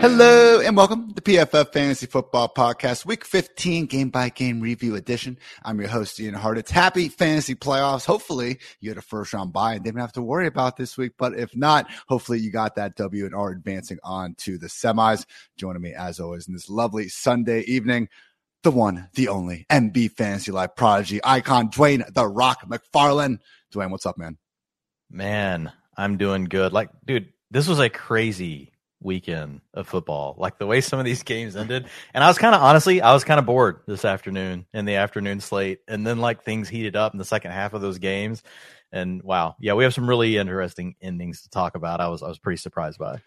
Hello and welcome to PFF Fantasy Football Podcast, Week 15 game-by-game review edition. I'm your host, Ian Hartitz. Happy fantasy playoffs. Hopefully you had a first-round bye and didn't have to worry about this week. But if not, hopefully you got that W and are advancing on to the semis. Joining me, as always, in this lovely Sunday evening, the one, the only, MB Fantasy Live prodigy icon, Dwayne "The Rock" McFarland. Dwayne, what's up, man? Man, I'm doing good. Like, dude, this was a crazy weekend of football, like the way some of these games ended. And I was kind of bored this afternoon in the afternoon slate, and then like things heated up in the second half of those games. And wow, yeah, we have some really interesting endings to talk about. I was pretty surprised by.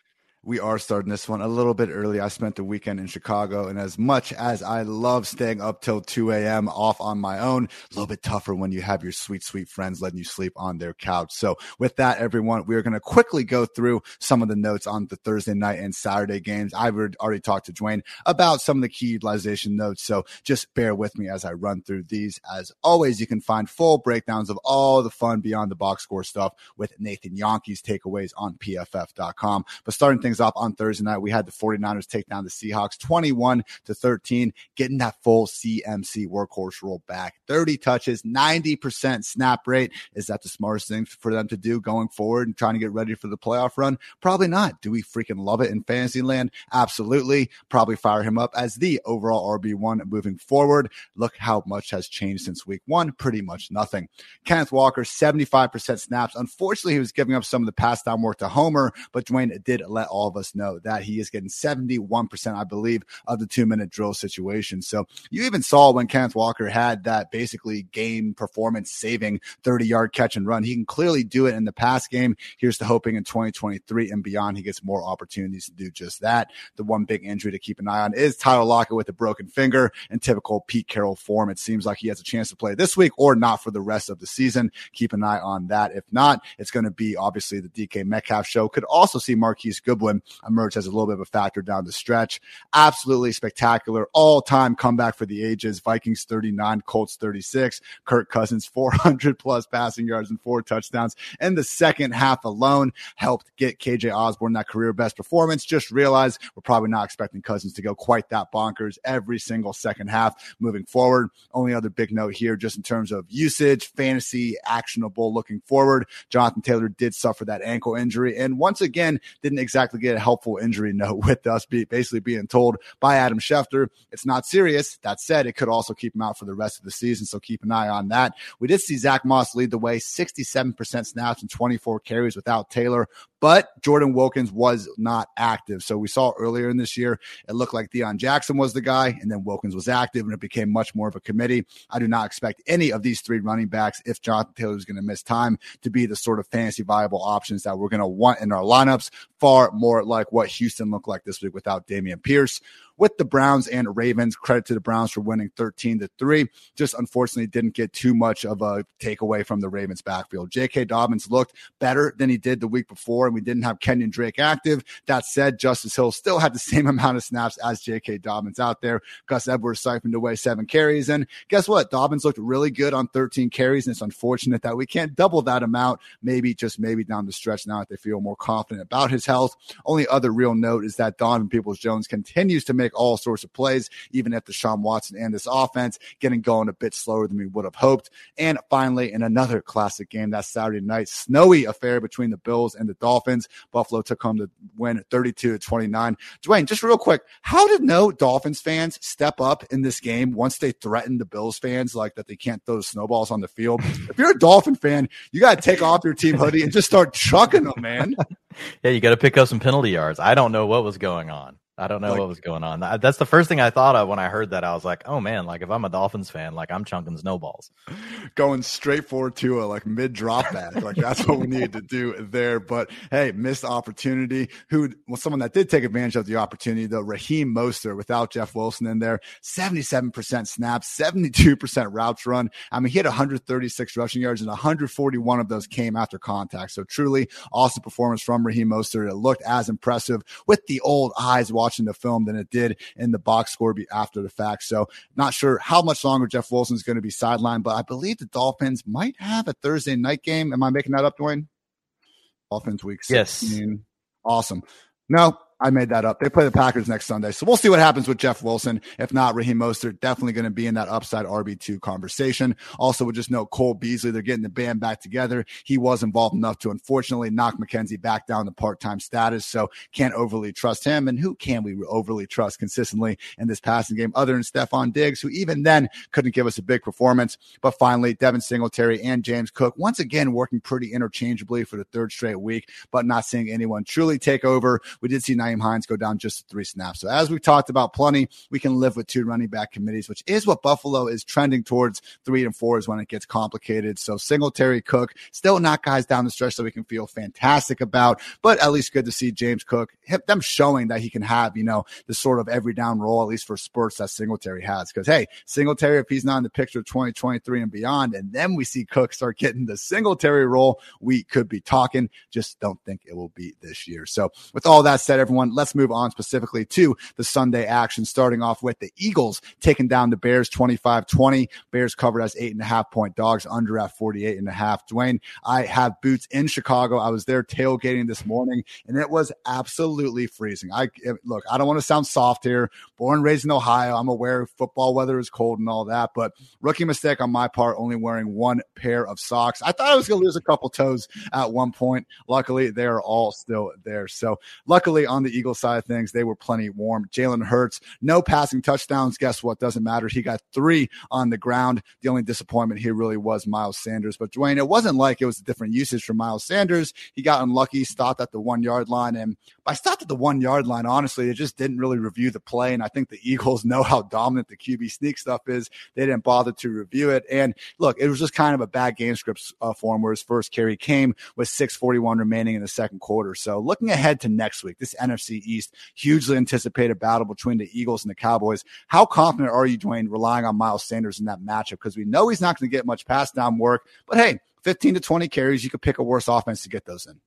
We are starting this one a little bit early. I spent the weekend in Chicago, and as much as I love staying up till 2 a.m. off on my own, a little bit tougher when you have your sweet, sweet friends letting you sleep on their couch. So with that, everyone, we are going to quickly go through some of the notes on the Thursday night and Saturday games. I've already talked to Dwayne about some of the key utilization notes, so just bear with me as I run through these. As always, you can find full breakdowns of all the fun beyond the box score stuff with Nathan Yonke's takeaways on PFF.com. But starting things off on Thursday night, we had the 49ers take down the Seahawks 21-13, getting that full CMC workhorse roll back. 30 touches, 90% snap rate. Is that the smartest thing for them to do going forward and trying to get ready for the playoff run? Probably not. Do we freaking love it in fantasy land? Absolutely. Probably fire him up as the overall RB1 moving forward. Look how much has changed since week one. Pretty much nothing. Kenneth Walker, 75% snaps. Unfortunately, he was giving up some of the pass down work to Homer, but Dwayne did let all of us know that he is getting 71%, I believe, of the 2-minute drill situation. So you even saw when Kenneth Walker had that basically game performance saving 30-yard catch and run. He can clearly do it in the pass game. Here's to hoping in 2023 and beyond he gets more opportunities to do just that. The one big injury to keep an eye on is Tyler Lockett with a broken finger. In typical Pete Carroll form, it seems like he has a chance to play this week or not for the rest of the season. Keep an eye on that. If not, it's going to be obviously the DK Metcalf show. Could also see Marquise Goodwin emerged as a little bit of a factor down the stretch. Absolutely spectacular. All-time comeback for the ages. Vikings 39, Colts 36. Kirk Cousins 400-plus passing yards and 4 touchdowns. And the second half alone helped get KJ Osborne that career-best performance. Just realize we're probably not expecting Cousins to go quite that bonkers every single second half moving forward. Only other big note here, just in terms of usage, fantasy, actionable looking forward. Jonathan Taylor did suffer that ankle injury and once again didn't exactly get a helpful injury note with us basically being told by Adam Schefter it's not serious. That said, it could also keep him out for the rest of the season, so keep an eye on that. We did see Zach Moss lead the way, 67% snaps and 24 carries without Taylor, but Jordan Wilkins was not active. So we saw earlier in this year, it looked like Deion Jackson was the guy, and then Wilkins was active, and it became much more of a committee. I do not expect any of these three running backs, if Jonathan Taylor is going to miss time, to be the sort of fantasy viable options that we're going to want in our lineups. Far more like what Houston looked like this week without Dameon Pierce. With the Browns and Ravens, credit to the Browns for winning 13-3. Just unfortunately didn't get too much of a takeaway from the Ravens backfield. J.K. Dobbins looked better than he did the week before, and we didn't have Kenyon Drake active. That said, Justice Hill still had the same amount of snaps as J.K. Dobbins out there. Gus Edwards siphoned away 7 carries, and guess what? Dobbins looked really good on 13 carries, and it's unfortunate that we can't double that amount, maybe, just maybe down the stretch now that they feel more confident about his health. Only other real note is that Donovan Peoples-Jones continues to make all sorts of plays, even if Deshaun Watson and this offense getting going a bit slower than we would have hoped. And finally, in another classic game that Saturday night, snowy affair between the Bills and the Dolphins. Buffalo took home the win 32-29. Dwayne, just real quick, how did no Dolphins fans step up in this game once they threatened the Bills fans like that they can't throw snowballs on the field? If you're a Dolphin fan, you got to take off your team hoodie and just start chucking them, man. Yeah, you got to pick up some penalty yards. I don't know what was going on. I don't know what was going on. That's the first thing I thought of when I heard that. I was like, oh, man, like if I'm a Dolphins fan, like I'm chunking snowballs. Going straight forward to a like mid-drop back. Like that's what we needed to do there. But, hey, missed opportunity. Someone that did take advantage of the opportunity, though, Raheem Mostert without Jeff Wilson in there. 77% snaps, 72% routes run. I mean, he had 136 rushing yards, and 141 of those came after contact. So truly awesome performance from Raheem Mostert. It looked as impressive with the old eyes watching the film than it did in the box score after the fact. So not sure how much longer Jeff Wilson's going to be sidelined, but I believe the Dolphins might have a Thursday night game. Am I making that up, Dwayne? Dolphins week 16. Yes. Awesome. No, I made that up. They play the Packers next Sunday. So we'll see what happens with Jeff Wilson. If not, Raheem Mostert definitely going to be in that upside RB2 conversation. Also, we'll just note Cole Beasley. They're getting the band back together. He was involved enough to, unfortunately, knock McKenzie back down to part-time status. So can't overly trust him. And who can we overly trust consistently in this passing game other than Stefon Diggs, who even then couldn't give us a big performance. But finally, Devin Singletary and James Cook, once again, working pretty interchangeably for the third straight week, but not seeing anyone truly take over. We did see Nyheim Hines go down just to 3 snaps. So as we've talked about plenty, we can live with 2 running back committees, which is what Buffalo is trending towards. 3 and 4 is when it gets complicated. So Singletary, Cook, still not guys down the stretch that we can feel fantastic about, but at least good to see James Cook, them showing that he can have, you know, the sort of every down role, at least for spurts that Singletary has. Because, hey, Singletary, if he's not in the picture of 2023 and beyond, and then we see Cook start getting the Singletary role, we could be talking. Just don't think it will be this year. So with all that said, everyone, let's move on specifically to the Sunday action, starting off with the Eagles taking down the Bears 25-20. Bears covered as 8.5-point dogs, under at 48.5. Dwayne, I have boots in Chicago. I was there tailgating this morning, and it was absolutely freezing. Look, I don't want to sound soft here. Born, raised in Ohio. I'm aware football weather is cold and all that, but rookie mistake on my part, only wearing one pair of socks. I thought I was going to lose a couple toes at one point. Luckily, they are all still there. So luckily on the Eagles side of things, they were plenty warm. Jalen Hurts, no passing touchdowns. Guess what? Doesn't matter. He got 3 on the ground. The only disappointment here really was Miles Sanders. But, Dwayne, it wasn't like it was a different usage for Miles Sanders. He got unlucky, stopped at the 1-yard line. And by stopped at the 1-yard line, honestly, they just didn't really review the play. And I think the Eagles know how dominant the QB sneak stuff is. They didn't bother to review it. And, look, it was just kind of a bad game script for him, where his first carry came with 6:41 remaining in the second quarter. So looking ahead to next week, this NFC East, hugely anticipated battle between the Eagles and the Cowboys. How confident are you, Dwayne, relying on Miles Sanders in that matchup? Because we know he's not going to get much pass down work, but hey, 15 to 20 carries, you could pick a worse offense to get those in.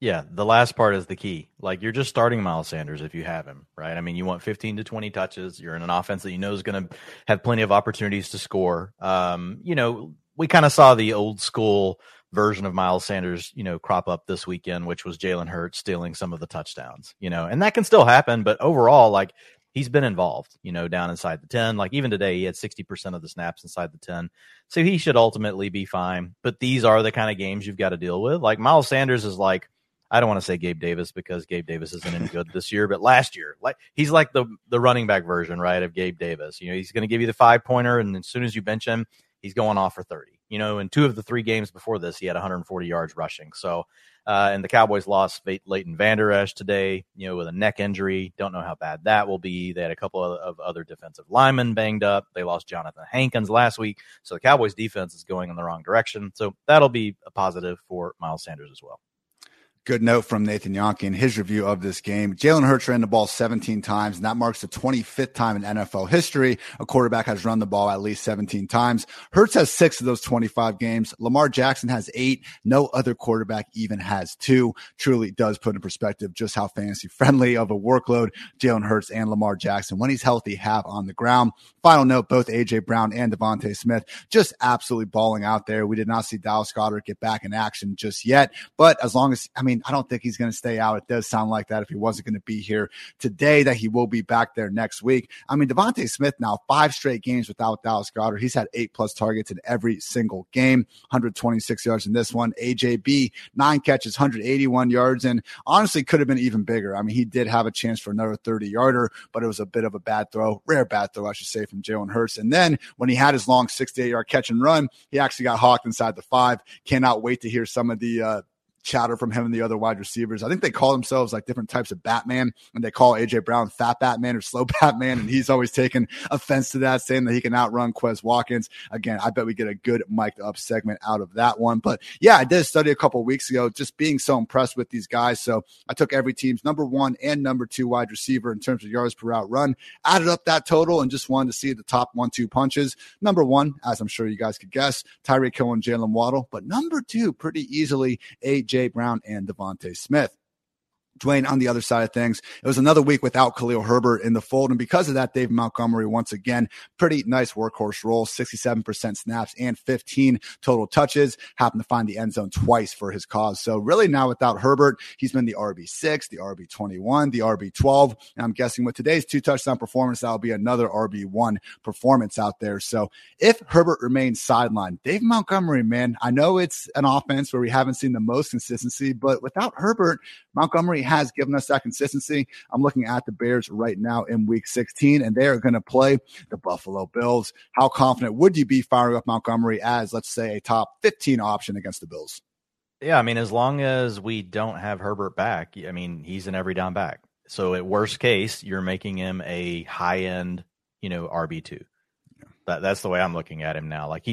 Yeah, the last part is the key. Like, you're just starting Miles Sanders if you have him, right? I mean, you want 15 to 20 touches. You're in an offense that you know is going to have plenty of opportunities to score. You know, we kind of saw the old school version of Miles Sanders, you know, crop up this weekend, which was Jalen Hurts stealing some of the touchdowns, you know, and that can still happen. But overall, like, he's been involved, you know, down inside the 10. Like, even today, he had 60% of the snaps inside the 10. So he should ultimately be fine. But these are the kind of games you've got to deal with. Like, Miles Sanders is like, I don't want to say Gabe Davis, because Gabe Davis isn't any good this year, but last year, like, he's like the running back version, right, of Gabe Davis. You know, he's going to give you the 5-pointer. And as soon as you bench him, he's going off for 30. You know, in 2 of the 3 games before this, he had 140 yards rushing. So, and the Cowboys lost Leighton Vander Esch today, you know, with a neck injury. Don't know how bad that will be. They had a couple of other defensive linemen banged up. They lost Jonathan Hankins last week. So the Cowboys defense is going in the wrong direction. So that'll be a positive for Miles Sanders as well. Good note from Nathan Yonke in his review of this game. Jalen Hurts ran the ball 17 times, and that marks the 25th time in NFL history a quarterback has run the ball at least 17 times. Hurts has 6 of those 25 games. Lamar Jackson has 8. No other quarterback even has 2. Truly does put in perspective just how fantasy-friendly of a workload Jalen Hurts and Lamar Jackson, when he's healthy, have on the ground. Final note, both A.J. Brown and Devontae Smith just absolutely balling out there. We did not see Dallas Goedert get back in action just yet, but as long as, I don't think he's going to stay out. It does sound like that if he wasn't going to be here today, that he will be back there next week. I mean, Devontae Smith now 5 straight games without Dallas Goedert. He's had 8-plus targets in every single game, 126 yards in this one. AJB, 9 catches, 181 yards, and honestly could have been even bigger. I mean, he did have a chance for another 30-yarder, but it was a bit of a bad throw, rare bad throw, I should say, from Jalen Hurts. And then when he had his long 68-yard catch and run, he actually got hawked inside the 5. Cannot wait to hear some of the chatter from him and the other wide receivers. I think they call themselves like different types of Batman, and they call A.J. Brown Fat Batman or Slow Batman, and he's always taken offense to that, saying that he can outrun Quez Watkins. Again, I bet we get a good mic'd up segment out of that one. But yeah, I did a study a couple weeks ago, just being so impressed with these guys. So I took every team's number one and number two wide receiver in terms of yards per route run, added up that total, and just wanted to see the top 1-2 punches. Number one, as I'm sure you guys could guess, Tyreek Hill and Jalen Waddle, but number two, pretty easily, A.J. Brown and Devontae Smith. Dwayne, on the other side of things, it was another week without Khalil Herbert in the fold. And because of that, Dave Montgomery, once again, pretty nice workhorse role, 67% snaps and 15 total touches, happened to find the end zone twice for his cause. So really now without Herbert, he's been the RB6, the RB21, the RB12. And I'm guessing with today's two touchdown performance, that'll be another RB1 performance out there. So if Herbert remains sidelined, Dave Montgomery, man, I know it's an offense where we haven't seen the most consistency, but without Herbert, Montgomery has given us that consistency. I'm looking at the Bears right now in week 16, and they are going to play the Buffalo Bills. How confident would you be firing up Montgomery as, let's say, a top 15 option against the Bills? Yeah, I mean, as long as we don't have Herbert back, I mean, he's an every down back. So at worst case, you're making him a high end, RB2. Yeah. That's the way I'm looking at him now. Like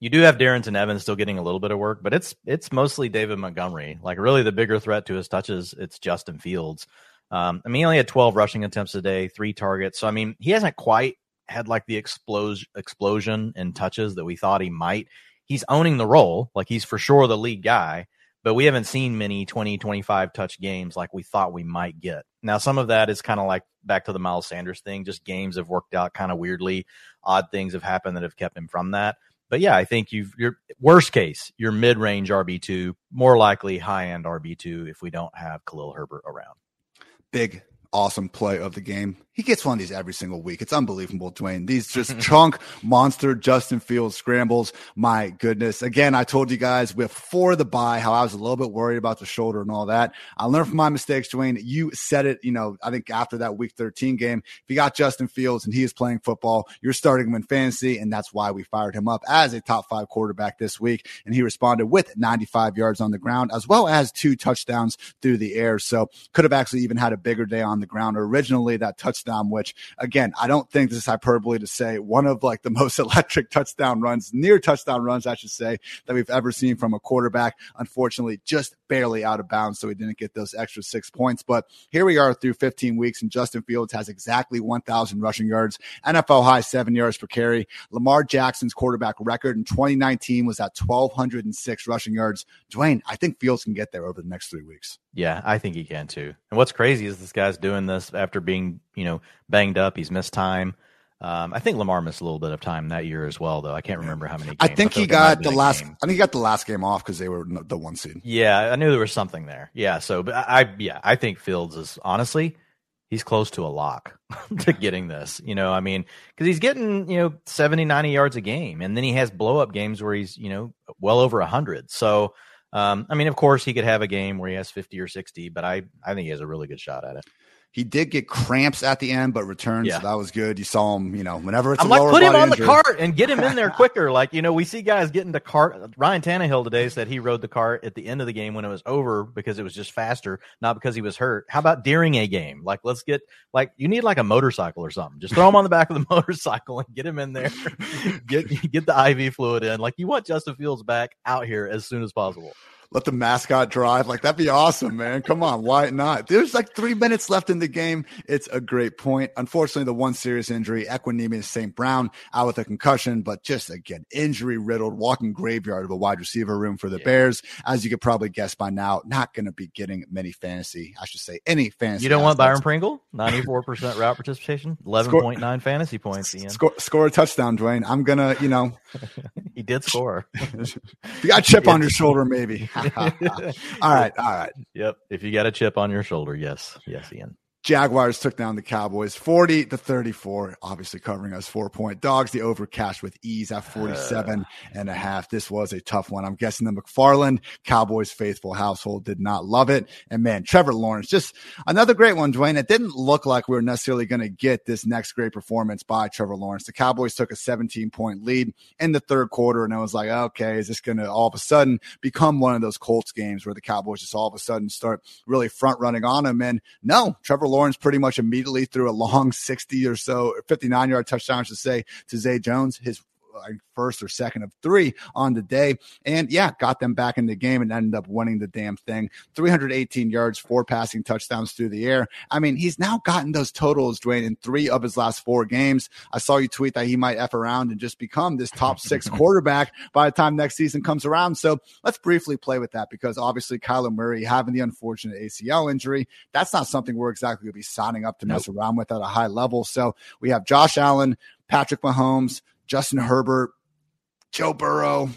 you do have Darrington Evans still getting a little bit of work, but it's mostly David Montgomery. Like really the bigger threat to his touches, it's Justin Fields. He only had 12 rushing attempts today, 3 targets. So, I mean, he hasn't quite had like the explosion in touches that we thought he might. He's owning the role. Like he's for sure the lead guy, but we haven't seen many 20-25 touch games like we thought we might get. Now, some of that is kind of like back to the Miles Sanders thing. Just games have worked out kind of weirdly. Odd things have happened that have kept him from that. But yeah, I think you're worst case, your mid-range RB2, more likely high-end RB2 if we don't have Khalil Herbert around. Big, awesome play of the game. He gets one of these every single week. It's unbelievable, Dwayne. These just chunk monster Justin Fields scrambles. My goodness. Again, I told you guys before the bye how I was a little bit worried about the shoulder and all that. I learned from my mistakes, Dwayne. You said it, I think after that week 13 game, if you got Justin Fields and he is playing football, you're starting him in fantasy. And that's why we fired him up as a top 5 quarterback this week. And he responded with 95 yards on the ground, as well as 2 touchdowns through the air. So could have actually even had a bigger day on the ground. Originally, that touchdown, which again, I don't think this is hyperbole to say one of like the most electric near touchdown runs, I should say, that we've ever seen from a quarterback. Unfortunately, just barely out of bounds, so we didn't get those extra 6 points. But here we are through 15 weeks, and Justin Fields has exactly 1,000 rushing yards, NFL high 7 yards per carry. Lamar Jackson's quarterback record in 2019 was at 1,206 rushing yards. Dwayne, I think Fields can get there over the next 3 weeks. Yeah, I think he can too. And what's crazy is this guy's doing this after being, banged up. He's missed time. I think Lamar missed a little bit of time that year as well, though. I can't remember how many games. I think he got the last game off because they were the 1 seed. Yeah, I knew there was something there. Yeah, so but I think Fields is honestly, he's close to a lock to getting this. Because he's getting 70, 90 yards a game, and then he has blow up games where he's well over 100. So. Of course, he could have a game where he has 50 or 60, but I think he has a really good shot at it. He did get cramps at the end, but returned, yeah. So that was good. You saw him, whenever it's a lower body injury. I'm like, put him on the cart and get him in there quicker. We see guys getting the cart. Ryan Tannehill today said he rode the cart at the end of the game when it was over because it was just faster, not because he was hurt. How about during a game? Let's get you need a motorcycle or something. Just throw him on the back of the motorcycle and get him in there. Get the IV fluid in. You want Justin Fields back out here as soon as possible. Let the mascot drive. That'd be awesome, man. Come on. Why not? There's 3 minutes left in the game. It's a great point. Unfortunately, the one serious injury, Equanimeous St. Brown, out with a concussion, but just again, injury riddled, walking graveyard of a wide receiver room for the Bears. As you could probably guess by now, not going to be getting many fantasy. I should say any fantasy. You don't want Byron Pringle? 94% route participation, 11.9 fantasy points. Ian. Score a touchdown, Dwayne. I'm going to, He did score. You got a chip on your shoulder, maybe. All right. Yep. If you got a chip on your shoulder, yes. Yes, Ian. Jaguars took down the Cowboys 40-34, obviously covering us 4-point dogs. The over cashed with ease at 47.5. This was a tough one. I'm guessing the McFarland Cowboys faithful household did not love it. And man, Trevor Lawrence, just another great one, Dwayne. It didn't look like we were necessarily going to get this next great performance by Trevor Lawrence. The Cowboys took a 17-point lead in the third quarter. And I was like, okay, is this going to all of a sudden become one of those Colts games where the Cowboys just all of a sudden start really front running on them? And no, Trevor Lawrence pretty much immediately threw a long 60 or so, 59-yard touchdown, I should say, to Zay Jones, his first or second of three on the day. And yeah, got them back in the game and ended up winning the damn thing. 318 yards, 4 passing touchdowns through the air. I mean, he's now gotten those totals, Dwayne, in 3 of his last 4 games. I saw you tweet that he might F around and just become this top 6 quarterback by the time next season comes around. So let's briefly play with that, because obviously Kyler Murray having the unfortunate ACL injury, that's not something we're exactly going to be signing up to mess around with at a high level. So we have Josh Allen, Patrick Mahomes, Justin Herbert, Joe Burrow,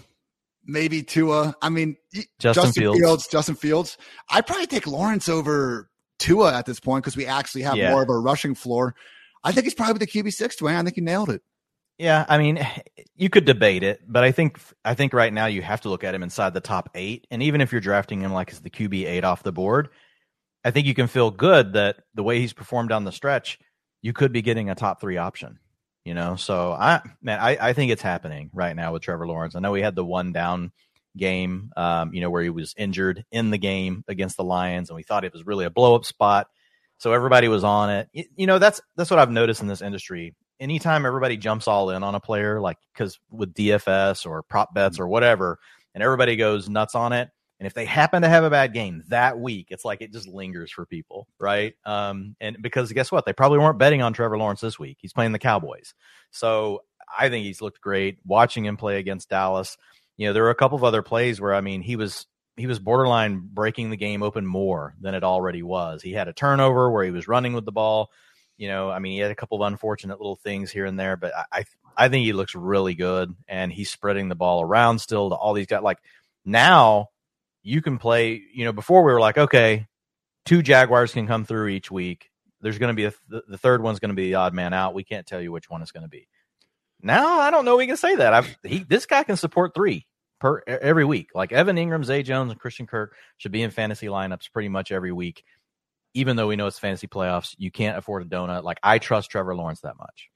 maybe Tua. I mean, Justin Fields. I'd probably take Lawrence over Tua at this point, because we actually have more of a rushing floor. I think he's probably the QB6, Dwayne. I think he nailed it. Yeah, I mean, you could debate it, but I think right now you have to look at him inside the top 8. And even if you're drafting him like as the QB8 off the board, I think you can feel good that the way he's performed down the stretch, you could be getting a top 3 option. You know, so I think it's happening right now with Trevor Lawrence. I know he had the one down game, where he was injured in the game against the Lions, and we thought it was really a blow up spot. So everybody was on it. That's what I've noticed in this industry. Anytime everybody jumps all in on a player, like, because with DFS or prop bets or whatever, and everybody goes nuts on it. And if they happen to have a bad game that week, it's like it just lingers for people, right? And because guess what? They probably weren't betting on Trevor Lawrence this week. He's playing the Cowboys. So I think he's looked great. Watching him play against Dallas, there were a couple of other plays where, I mean, he was borderline breaking the game open more than it already was. He had a turnover where he was running with the ball. He had a couple of unfortunate little things here and there, but I think he looks really good, and he's spreading the ball around still to all these guys. Like, now you can play, before we were like, okay, 2 Jaguars can come through each week. There's going to be the third one's going to be the odd man out. We can't tell you which one it's going to be. Now, I don't know we can say that. This guy can support 3 per every week. Like, Evan Ingram, Zay Jones, and Christian Kirk should be in fantasy lineups pretty much every week. Even though we know it's fantasy playoffs, you can't afford a donut. Like, I trust Trevor Lawrence that much.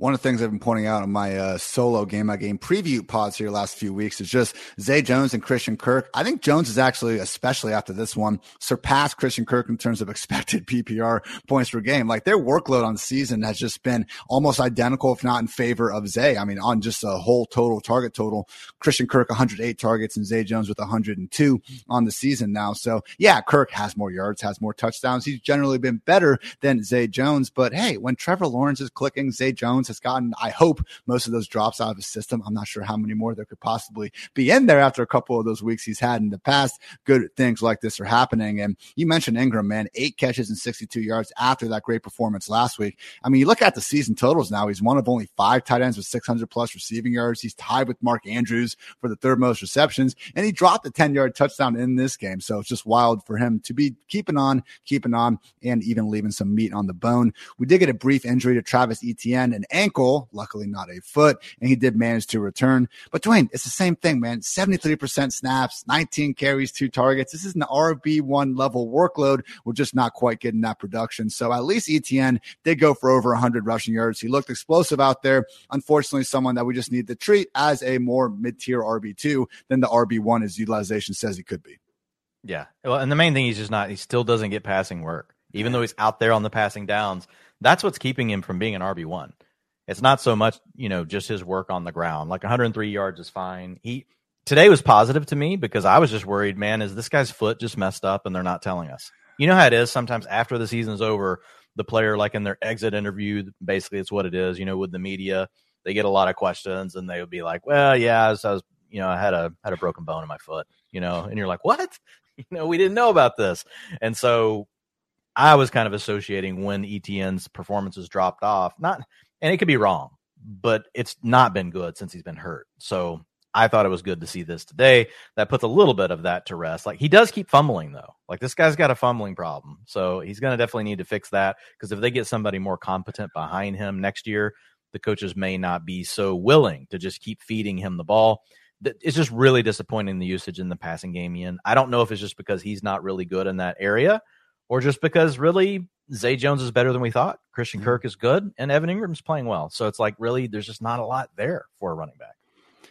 One of the things I've been pointing out on my solo game-by-game preview pods here last few weeks is just Zay Jones and Christian Kirk. I think Jones is actually, especially after this one, surpassed Christian Kirk in terms of expected PPR points per game. Like, their workload on season has just been almost identical, if not in favor of Zay. I mean, on just a whole total target total, Christian Kirk 108 targets and Zay Jones with 102 on the season now. So yeah, Kirk has more yards, has more touchdowns. He's generally been better than Zay Jones. But hey, when Trevor Lawrence is clicking, Zay Jones has gotten, I hope, most of those drops out of his system. I'm not sure how many more there could possibly be in there after a couple of those weeks he's had in the past. Good things like this are happening. And you mentioned Ingram, man, 8 catches and 62 yards after that great performance last week. I mean, you look at the season totals now. He's one of only 5 tight ends with 600-plus receiving yards. He's tied with Mark Andrews for the third most receptions, and he dropped a 10-yard touchdown in this game. So it's just wild for him to be keeping on, and even leaving some meat on the bone. We did get a brief injury to Travis Etienne, and ankle, luckily not a foot, and he did manage to return. But Dwayne, it's the same thing, man. 73% snaps, 19 carries, 2 targets. This is an RB1 level workload. We're just not quite getting that production. So at least Etienne did go for over 100 rushing yards. He looked explosive out there. Unfortunately, someone that we just need to treat as a more mid-tier RB2 than the RB1 as utilization says he could be. Yeah. Well, and the main thing, he still doesn't get passing work, even though he's out there on the passing downs. That's what's keeping him from being an RB1. It's not so much, just his work on the ground. Like, 103 yards is fine. Today was positive to me, because I was just worried, man, is this guy's foot just messed up and they're not telling us? You know how it is sometimes after the season's over, the player, like in their exit interview, basically it's what it is, with the media, they get a lot of questions and they would be like, well, yeah, I was I had a broken bone in my foot, and you're like, what? We didn't know about this. And so I was kind of associating when ETN's performances dropped off, not. And it could be wrong, but it's not been good since he's been hurt. So I thought it was good to see this today. That puts a little bit of that to rest. Like, he does keep fumbling, though. Like, this guy's got a fumbling problem. So he's going to definitely need to fix that, because if they get somebody more competent behind him next year, the coaches may not be so willing to just keep feeding him the ball. It's just really disappointing, the usage in the passing game, Ian. I don't know if it's just because he's not really good in that area, or just because really Zay Jones is better than we thought. Christian Kirk is good, and Evan Ingram's playing well. So it's like, really, there's just not a lot there for a running back.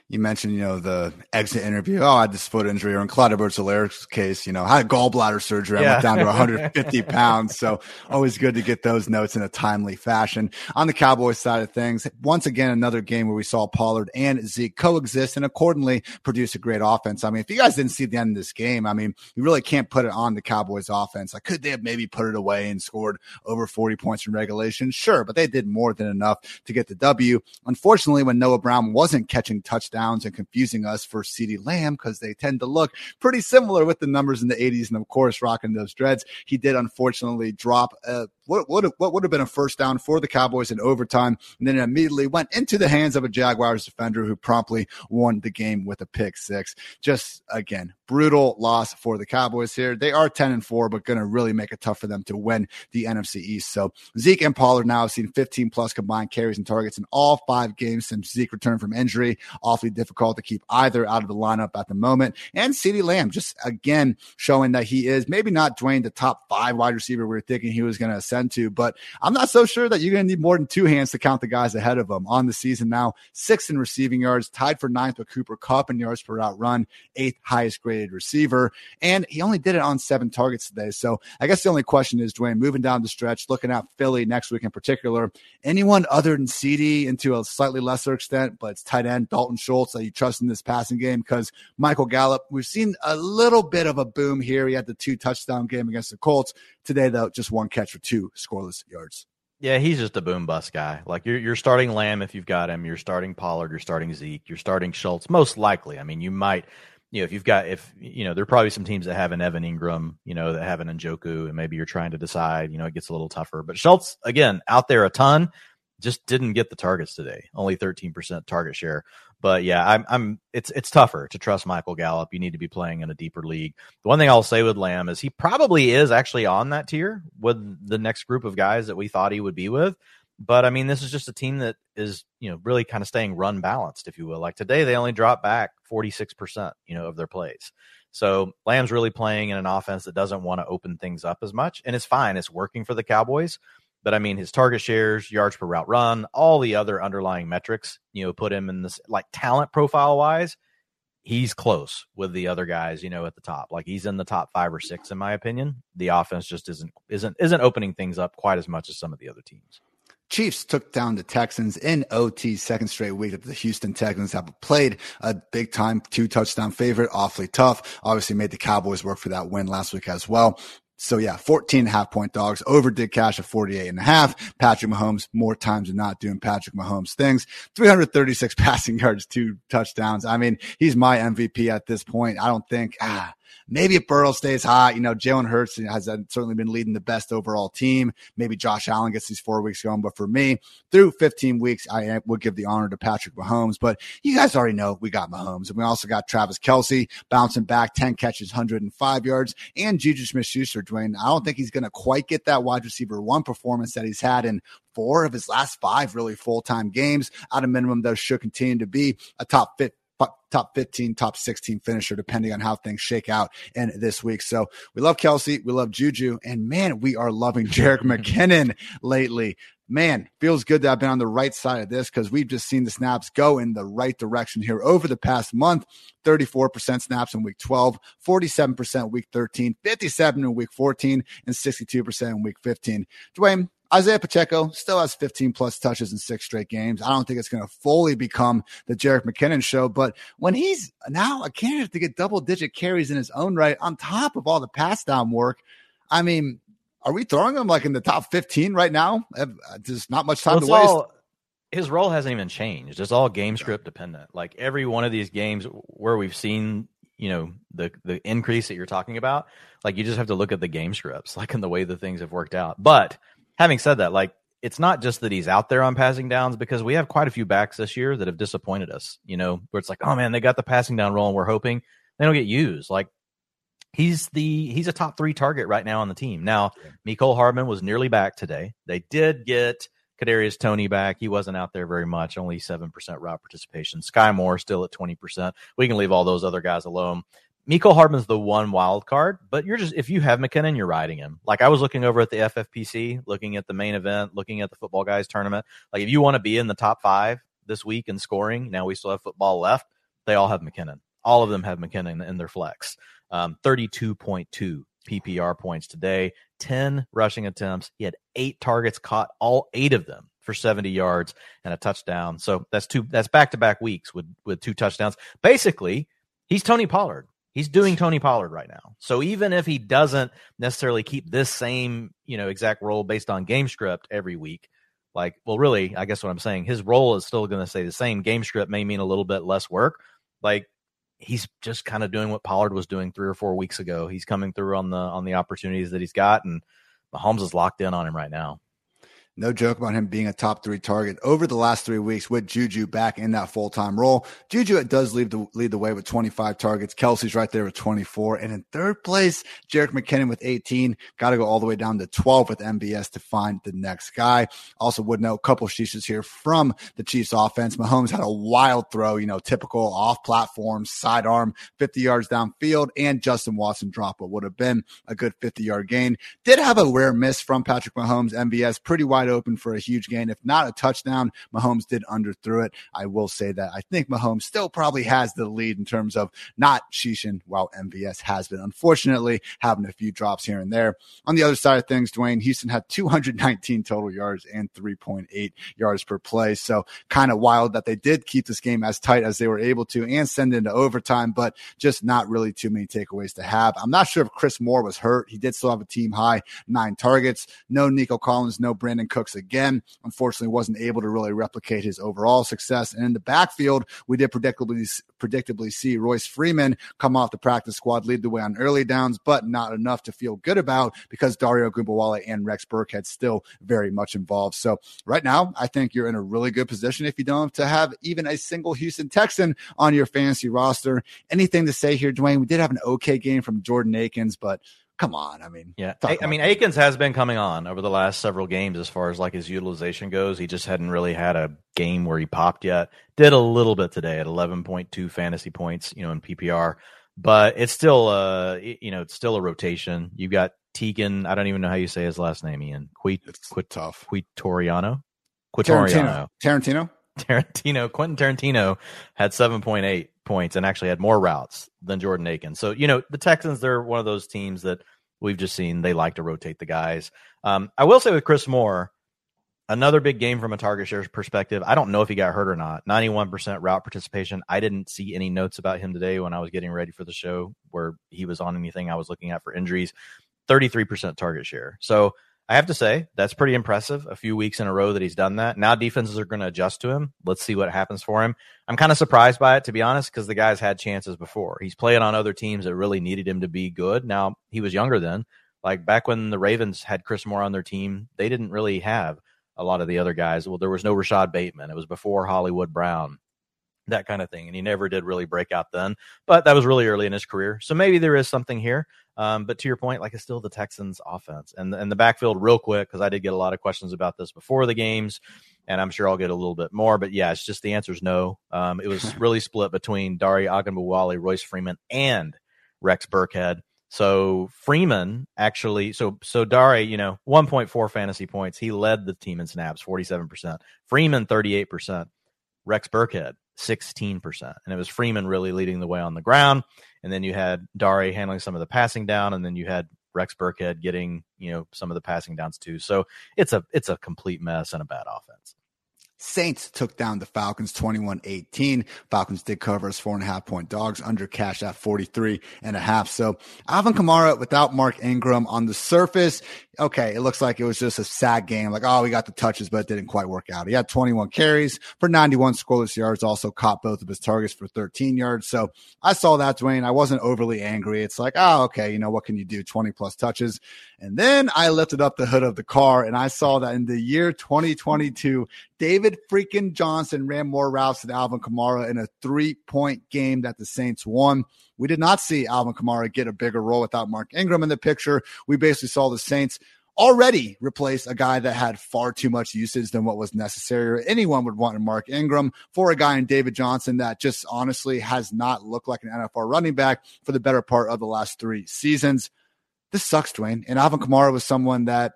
You mentioned, you know, the exit interview. Oh, I had this foot injury. Or in Clyde Edwards-Helaire's case, you know, I had gallbladder surgery. I went down to 150 pounds. So always good to get those notes in a timely fashion. On the Cowboys side of things, once again, another game where we saw Pollard and Zeke coexist and accordingly produce a great offense. I mean, if you guys didn't see the end of this game, I mean, you really can't put it on the Cowboys offense. Like, could they have maybe put it away and scored over 40 points in regulation? Sure, but they did more than enough to get the W. Unfortunately, when Noah Brown wasn't catching touchdowns and confusing us for CeeDee Lamb, because they tend to look pretty similar with the numbers in the 80s, and of course rocking those dreads, he did unfortunately drop what would have been a first down for the Cowboys in overtime, and then it immediately went into the hands of a Jaguars defender who promptly won the game with a pick six. Just, again, brutal loss for the Cowboys here. They are 10-4, but going to really make it tough for them to win the NFC East. So Zeke and Pollard now have seen 15-plus combined carries and targets in all five games since Zeke returned from injury. Awfully difficult to keep either out of the lineup at the moment. And CeeDee Lamb just, again, showing that he is maybe not, Dwayne, the top five wide receiver we were thinking he was going to ascend to, but I'm not so sure that you're going to need more than two hands to count the guys ahead of him. On the season now, sixth in receiving yards, tied for ninth with Cooper Kupp in yards per out run, eighth highest graded receiver, and he only did it on 7 targets today. So I guess the only question is, Dwayne, moving down the stretch, looking at Philly next week in particular, anyone other than CeeDee, and to a slightly lesser extent, but it's tight end Dalton Schultz, that you trust in this passing game? Because Michael Gallup, we've seen a little bit of a boom here. He had the 2-touchdown game against the Colts. Today, though, just 1 catch for 2 scoreless yards. Yeah, he's just a boom bust guy. Like, you're starting Lamb if you've got him. You're starting Pollard. You're starting Zeke. You're starting Schultz, most likely. I mean, you might, you know, if you've got, if, you know, there are probably some teams that have an Evan Ingram, you know, that have an Njoku, and maybe you're trying to decide, you know, it gets a little tougher. But Schultz, again, out there a ton, just didn't get the targets today. Only 13% target share. But yeah, it's tougher to trust Michael Gallup. You need to be playing in a deeper league. The one thing I'll say with Lamb is he probably is actually on that tier with the next group of guys that we thought he would be with. But I mean, this is just a team that is, you know, really kind of staying run balanced, if you will. Like today, they only dropped back 46%, you know, of their plays. So Lamb's really playing in an offense that doesn't want to open things up as much, and it's fine. It's working for the Cowboys. But I mean, his target shares, yards per route run, all the other underlying metrics, you know, put him in this, like, talent profile wise, he's close with the other guys, you know, at the top. Like, he's in the top 5 or 6, in my opinion. The offense just isn't opening things up quite as much as some of the other teams. Chiefs took down the Texans in OT, second straight week that the Houston Texans have played a big time 2-touchdown favorite. Awfully tough. Obviously made the Cowboys work for that win last week as well. So yeah, 14.5-point dogs. Over did cash at 48.5. Patrick Mahomes, more times than not, doing Patrick Mahomes things. 336 passing yards, 2 touchdowns. I mean, he's my MVP at this point. I don't think, maybe if Burrow stays hot, you know, Jalen Hurts has certainly been leading the best overall team. Maybe Josh Allen gets these 4 weeks going. But for me, through 15 weeks, I would give the honor to Patrick Mahomes. But you guys already know we got Mahomes. And we also got Travis Kelce bouncing back, 10 catches, 105 yards. And Juju Smith-Schuster, Dwayne, I don't think he's going to quite get that wide receiver one performance that he's had in 4 of his last 5 really full-time games. At a minimum, though, should continue to be a top 15, top 16 finisher, depending on how things shake out in this week. So we love Kelce, we love Juju, and man, we are loving Jerick McKinnon lately. Man, feels good that I've been on the right side of this, because we've just seen the snaps go in the right direction here over the past month. 34% snaps in week 12, 47% in week 13, 57% in week 14, and 62% in week 15. Dwayne, Isaiah Pacheco still has 15-plus touches in 6 straight games. I don't think it's going to fully become the Jerick McKinnon show, but when he's now a candidate to get double-digit carries in his own right on top of all the pass-down work, I mean, are we throwing him like in the top 15 right now? There's not much time to waste. His role hasn't even changed. It's all game script dependent. Like every one of these games where we've seen, you know, the increase that you're talking about, like you just have to look at the game scripts, like in the way the things have worked out. But having said that, like it's not just that he's out there on passing downs, because we have quite a few backs this year that have disappointed us, you know, where it's like, oh man, they got the passing down role and we're hoping they don't get used. Like, he's a top three target right now on the team. Now, Mecole Hardman was nearly back today. They did get Kadarius Toney back. He wasn't out there very much, only 7% route participation. Sky Moore still at 20%. We can leave all those other guys alone. Mecole Hardman's the one wild card, but you're just, if you have McKinnon, you're riding him. Like, I was looking over at the FFPC, looking at the main event, looking at the Football Guys tournament. Like, if you want to be in the top five this week in scoring, now we still have football left. They all have McKinnon. All of them have McKinnon in their flex. 32.2 PPR points today, 10 rushing attempts. He had 8 targets, caught all 8 of them for 70 yards and a touchdown. So that's back-to-back weeks with 2 touchdowns. Basically, he's Tony Pollard. He's doing Tony Pollard right now. So even if he doesn't necessarily keep this same, you know, exact role based on game script every week, like, well, really, I guess what I'm saying, his role is still going to stay the same. Game script may mean a little bit less work. Like, he's just kind of doing what Pollard was doing 3 or 4 weeks ago. He's coming through on the opportunities that he's got, and Mahomes is locked in on him right now. No joke about him being a top 3 target over the last 3 weeks with Juju back in that full-time role. Juju does lead the way with 25 targets. Kelsey's right there with 24. And in third place, Jerick McKinnon with 18. Got to go all the way down to 12 with MBS to find the next guy. Also would note a couple of sheashes here from the Chiefs offense. Mahomes had a wild throw, you know, typical off-platform, sidearm, 50 yards downfield, and Justin Watson drop what would have been a good 50-yard gain. Did have a rare miss from Patrick Mahomes. MBS pretty wide open for a huge gain, if not a touchdown. Mahomes did underthrow it. I will say that I think Mahomes still probably has the lead in terms of not sheeshing, while MVS has been, unfortunately, having a few drops here and there. On the other side of things, Dwayne, Houston had 219 total yards and 3.8 yards per play. So kind of wild that they did keep this game as tight as they were able to and send into overtime, but just not really too many takeaways to have. I'm not sure if Chris Moore was hurt. He did still have a team high 9 targets. No Nico Collins, no Brandon Cooks again. Unfortunately, wasn't able to really replicate his overall success. And in the backfield, we did predictably see Royce Freeman come off the practice squad, lead the way on early downs, but not enough to feel good about, because Dario Gumbawale and Rex Burkhead still very much involved. So right now, I think you're in a really good position if you don't have to have even a single Houston Texan on your fantasy roster. Anything to say here, Dwayne? We did have an okay game from Jordan Akins, but come on. I mean, yeah. I mean, Akins has been coming on over the last several games as far as like his utilization goes. He just hadn't really had a game where he popped yet. Did a little bit today at 11.2 fantasy points, you know, in PPR, but it's still, you know, it's still a rotation. You've got Tegan. I don't even know how you say his last name, Ian. Tarantino. Quentin Tarantino had 7.8 points and actually had more routes than Jordan Akins. So, you know, the Texans, they're one of those teams that we've just seen. They like to rotate the guys. I will say with Chris Moore, another big game from a target share perspective. I don't know if he got hurt or not. 91% route participation. I didn't see any notes about him today when I was getting ready for the show where he was on anything I was looking at for injuries. 33% target share. So I have to say, that's pretty impressive. A few weeks in a row that he's done that. Now defenses are going to adjust to him. Let's see what happens for him. I'm kind of surprised by it, to be honest, because the guy's had chances before. He's played on other teams that really needed him to be good. Now, he was younger then. Like back when the Ravens had Chris Moore on their team, they didn't really have a lot of the other guys. Well, there was no Rashad Bateman. It was before Hollywood Brown, that kind of thing. And he never did really break out then, but that was really early in his career. So maybe there is something here. But to your point, like, it's still the Texans offense and the backfield real quick, because I did get a lot of questions about this before the games, and I'm sure I'll get a little bit more. But, yeah, it's just the answer is no. It was really split between Dario Agumbawale, Royce Freeman, and Rex Burkhead. So Freeman actually – so Dario, you know, 1.4 fantasy points. He led the team in snaps, 47%. Freeman, 38%. Rex Burkhead, 16%. And it was Freeman really leading the way on the ground. And then you had Dari handling some of the passing down. And then you had Rex Burkhead getting, you know, some of the passing downs too. So it's a complete mess and a bad offense. Saints took down the Falcons 21-18. Falcons did cover as 4.5 point dogs under cash at 43.5. So Alvin Kamara without Mark Ingram on the surface. Okay. It looks like it was just a sad game. Like, oh, we got the touches, but it didn't quite work out. He had 21 carries for 91 scoreless yards, also caught both of his targets for 13 yards. So I saw that, Dwayne. I wasn't overly angry. It's like, oh, okay. You know, what can you do? 20 plus touches. And then I lifted up the hood of the car and I saw that in the year 2022, David freaking Johnson ran more routes than Alvin Kamara in a 3-point game that the Saints won. We did not see Alvin Kamara get a bigger role without Mark Ingram in the picture. We basically saw the Saints already replace a guy that had far too much usage than what was necessary or anyone would want in Mark Ingram for a guy in David Johnson that just honestly has not looked like an NFL running back for the better part of the last three seasons. This sucks, Dwayne. And Alvin Kamara was someone that,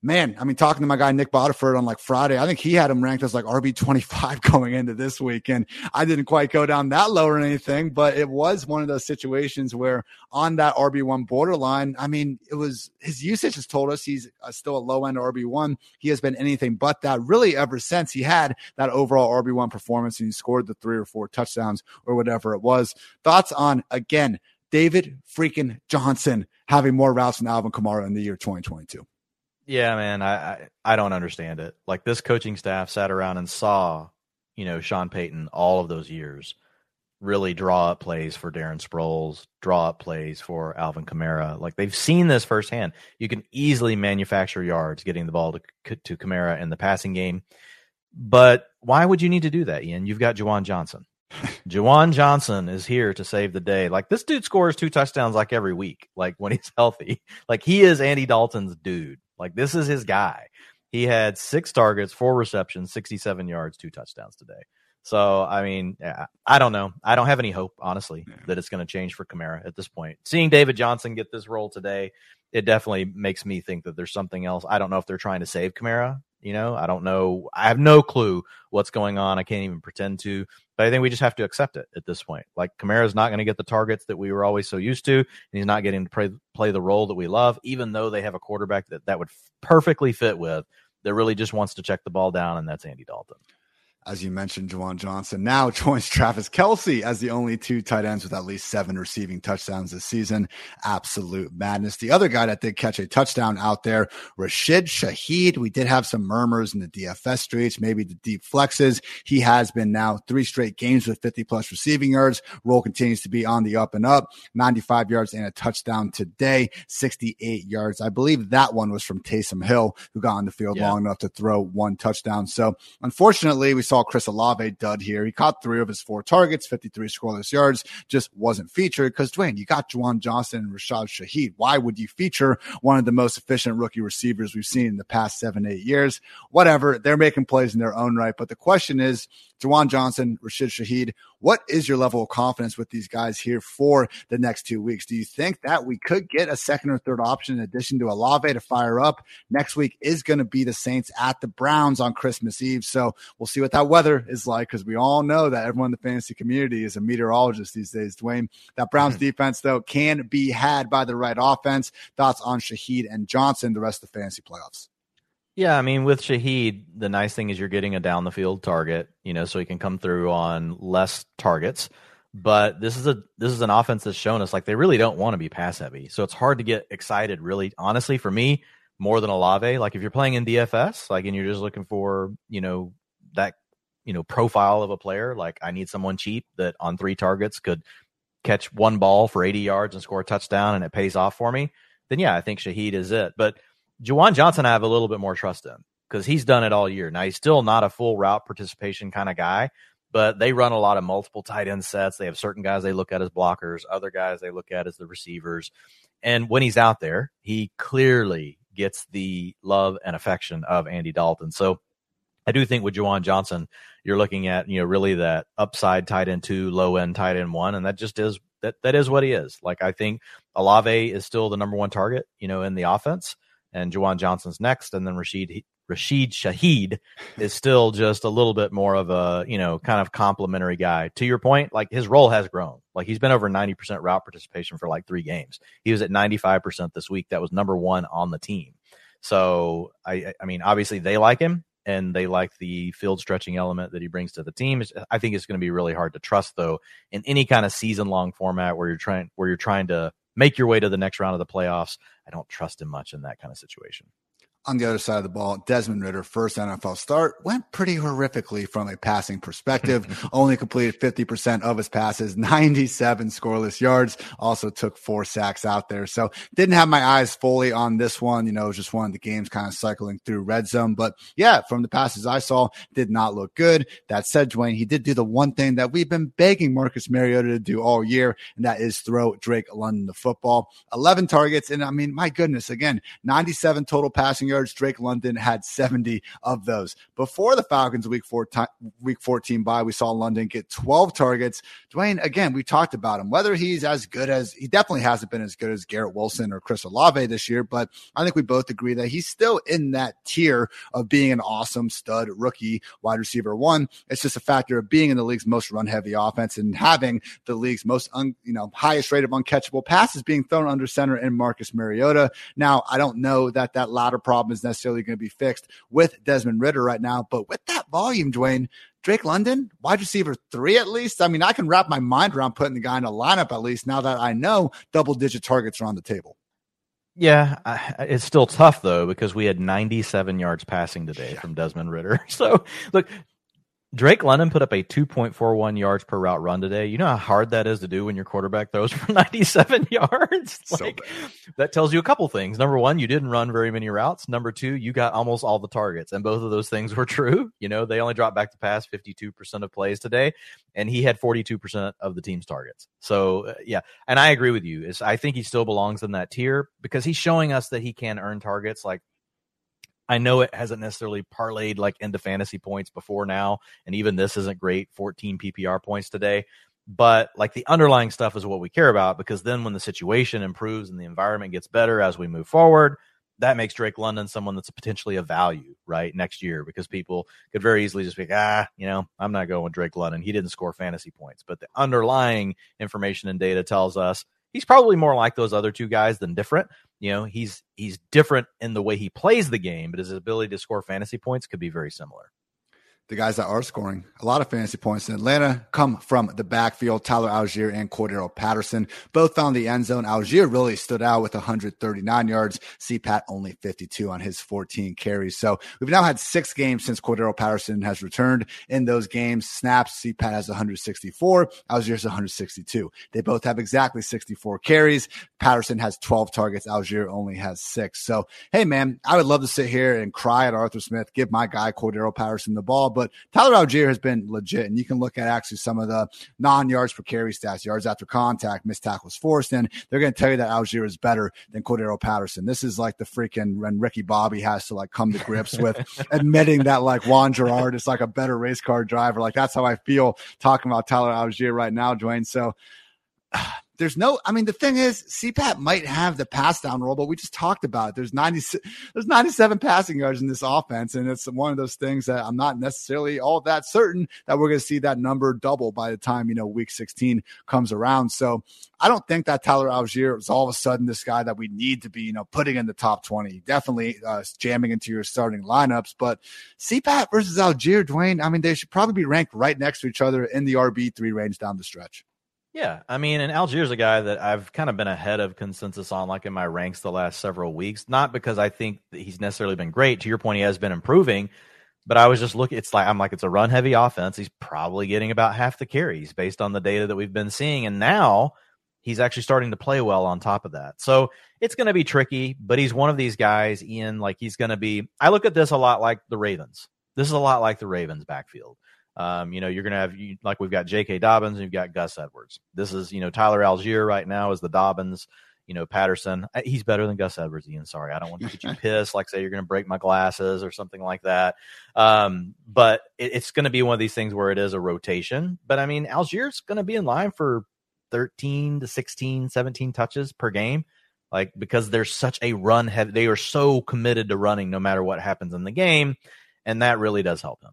man, I mean, talking to my guy Nick Botterford on like Friday, I think he had him ranked as like RB25 going into this week. And I didn't quite go down that low or anything, but it was one of those situations where on that RB1 borderline, I mean, it was his usage has told us he's still a low end RB1. He has been anything but that really ever since he had that overall RB1 performance and he scored the 3 or 4 touchdowns or whatever it was. Thoughts on, again, David freaking Johnson having more routes than Alvin Kamara in the year 2022. Yeah, man, I don't understand it. Like, this coaching staff sat around and saw, you know, Sean Payton all of those years really draw up plays for Darren Sproles, draw up plays for Alvin Kamara. Like, they've seen this firsthand. You can easily manufacture yards getting the ball to Kamara in the passing game. But why would you need to do that, Ian? You've got Juwan Johnson. Juwan Johnson is here to save the day. Like, this dude scores 2 touchdowns like every week, like when he's healthy. Like, he is Andy Dalton's dude. Like, this is his guy. He had 6 targets, 4 receptions, 67 yards, 2 touchdowns today. So, I mean, I don't know. I don't have any hope, honestly, that it's going to change for Kamara at this point. Seeing David Johnson get this role today, it definitely makes me think that there's something else. I don't know if they're trying to save Kamara. You know, I don't know. I have no clue what's going on. I can't even pretend to. But I think we just have to accept it at this point. Like, Kamara's not going to get the targets that we were always so used to, and he's not getting to play the role that we love, even though they have a quarterback that would perfectly fit with that really just wants to check the ball down, and that's Andy Dalton. As you mentioned, Juwan Johnson now joins Travis Kelce as the only 2 tight ends with at least 7 receiving touchdowns this season. Absolute madness. The other guy that did catch a touchdown out there, Rashid Shaheed. We did have some murmurs in the DFS streets, maybe the deep flexes. He has been now 3 straight games with 50-plus receiving yards. Roll continues to be on the up and up. 95 yards and a touchdown today, 68 yards. I believe that one was from Taysom Hill, who got on the field long enough to throw 1 touchdown. So, unfortunately, we saw Chris Olave dud here. He caught 3 of his 4 targets, 53 scoreless yards, just wasn't featured because, Dwayne, you got Juwan Johnson and Rashid Shaheed. Why would you feature one of the most efficient rookie receivers we've seen in the past 7-8 years? Whatever, they're making plays in their own right. But the question is, Juwan Johnson, Rashid Shaheed, what is your level of confidence with these guys here for the next 2 weeks? Do you think that we could get a second or third option in addition to Olave to fire up? Next week is going to be the Saints at the Browns on Christmas Eve. So we'll see what that weather is like, because we all know that everyone in the fantasy community is a meteorologist these days, Dwayne. That Browns defense, though, can be had by the right offense. Thoughts on Shaheed and Johnson, the rest of the fantasy playoffs? Yeah, I mean, with Shaheed, the nice thing is you're getting a down-the-field target, you know, so he can come through on less targets. But this is an offense that's shown us, like, they really don't want to be pass-heavy. So it's hard to get excited, really, honestly, for me, more than Olave. Like, if you're playing in DFS, like, and you're just looking for, you know, that, you know, profile of a player, like, I need someone cheap that on 3 targets could catch 1 ball for 80 yards and score a touchdown and it pays off for me, then, yeah, I think Shaheed is it. But Juwan Johnson, I have a little bit more trust in because he's done it all year. Now, he's still not a full route participation kind of guy, but they run a lot of multiple tight end sets. They have certain guys they look at as blockers, other guys they look at as the receivers. And when he's out there, he clearly gets the love and affection of Andy Dalton. So I do think with Juwan Johnson, you're looking at, you know, really that upside tight end 2, low end tight end 1, and that just is that is what he is. Like, I think Olave is still the number 1 target, you know, in the offense. And Juwan Johnson's next, and then Rashid Shaheed is still just a little bit more of a, you know, kind of complimentary guy. To your point, like, his role has grown. Like, he's been over 90% route participation for like 3 games. He was at 95% this week. That was number 1 on the team. So I mean, obviously they like him. and they like the field stretching element that he brings to the team. I think it's going to be really hard to trust, though, in any kind of season long format where you're trying to make your way to the next round of the playoffs. I don't trust him much in that kind of situation. On the other side of the ball, Desmond Ridder, first NFL start, went pretty horrifically from a passing perspective. Only completed 50% of his passes, 97 scoreless yards. Also took 4 sacks out there. So didn't have my eyes fully on this one. You know, it was just one of the games kind of cycling through red zone. But yeah, from the passes I saw, did not look good. That said, Dwayne, he did do the one thing that we've been begging Marcus Mariota to do all year, and that is throw Drake London the football. 11 targets. And I mean, my goodness, again, 97 total passing yards. Drake London had 70 of those. Before the Falcons week 14 bye, we saw London get 12 targets. Dwayne, again, we talked about him, whether he's as good as he definitely hasn't been as good as Garrett Wilson or Chris Olave this year, but I think we both agree that he's still in that tier of being an awesome stud rookie wide receiver one. It's just a factor of being in the league's most run heavy offense and having the league's most highest rate of uncatchable passes being thrown under center in Marcus Mariota. Now, I don't know that latter problem is necessarily going to be fixed with Desmond Ridder right now, but with that volume, Dwayne, Drake London, wide receiver 3 at least. I mean, I can wrap my mind around putting the guy in a lineup at least now that I know double-digit targets are on the table. Yeah, it's still tough, though, because we had 97 yards passing today from Desmond Ridder. So, look, Drake London put up a 2.41 yards per route run today. You know how hard that is to do when your quarterback throws for 97 yards? That tells you a couple things. Number one, you didn't run very many routes. Number two, you got almost all the targets, and both of those things were true. You know, they only dropped back to pass 52% of plays today, and he had 42% of the team's targets. So, yeah, and I agree with you. I think he still belongs in that tier because he's showing us that he can earn targets. Like, I know it hasn't necessarily parlayed like into fantasy points before now, and even this isn't great, 14 PPR points today, but like the underlying stuff is what we care about, because then when the situation improves and the environment gets better as we move forward, that makes Drake London someone that's potentially a value right next year, because people could very easily just be, I'm not going with Drake London. He didn't score fantasy points, but the underlying information and data tells us he's probably more like those other two guys than different. You know, he's different in the way he plays the game, but his ability to score fantasy points could be very similar. The guys that are scoring a lot of fantasy points in Atlanta come from the backfield. Tyler Algier and Cordero Patterson both found the end zone. Algier really stood out with 139 yards. CPAT only 52 on his 14 carries. So we've now had 6 games since Cordero Patterson has returned. In those games, snaps, CPAT has 164. Algier's 162. They both have exactly 64 carries. Patterson has 12 targets. Algier only has 6. So, hey, man, I would love to sit here and cry at Arthur Smith, give my guy Cordero Patterson the ball, but Tyler Algier has been legit, and you can look at actually some of the non-yards per carry stats, yards after contact, missed tackles forced, and they're going to tell you that Algier is better than Cordero Patterson. This is like the freaking when Ricky Bobby has to like come to grips with admitting that like Juan Gerard is like a better race car driver. Like, that's how I feel talking about Tyler Algier right now, Dwayne. So the thing is, CPAT might have the pass down role, but we just talked about it. There's 97 passing yards in this offense, and it's one of those things that I'm not necessarily all that certain that we're going to see that number double by the time, week 16 comes around. So I don't think that Tyler Algier is all of a sudden this guy that we need to be, putting in the top 20, definitely jamming into your starting lineups. But CPAT versus Algier, Dwayne, I mean, they should probably be ranked right next to each other in the RB3 range down the stretch. Yeah, I mean, and Algier's a guy that I've kind of been ahead of consensus on, like in my ranks the last several weeks, not because I think that he's necessarily been great. To your point, he has been improving, but I was just looking, it's a run-heavy offense. He's probably getting about half the carries based on the data that we've been seeing, and now he's actually starting to play well on top of that. So it's going to be tricky, but he's one of these guys, Ian, like he's going to be, I look at this a lot like the Ravens. This is a lot like the Ravens backfield. You're going to have, like we've got J.K. Dobbins and you've got Gus Edwards. This is, Tyler Algier right now is the Dobbins, Patterson. He's better than Gus Edwards, Ian. Sorry, I don't want to get you pissed. Like, say you're going to break my glasses or something like that. But it's going to be one of these things where it is a rotation. But, I mean, Algier's going to be in line for 13 to 16, 17 touches per game. Like, because there's such a run heavy, they are so committed to running no matter what happens in the game. And that really does help him.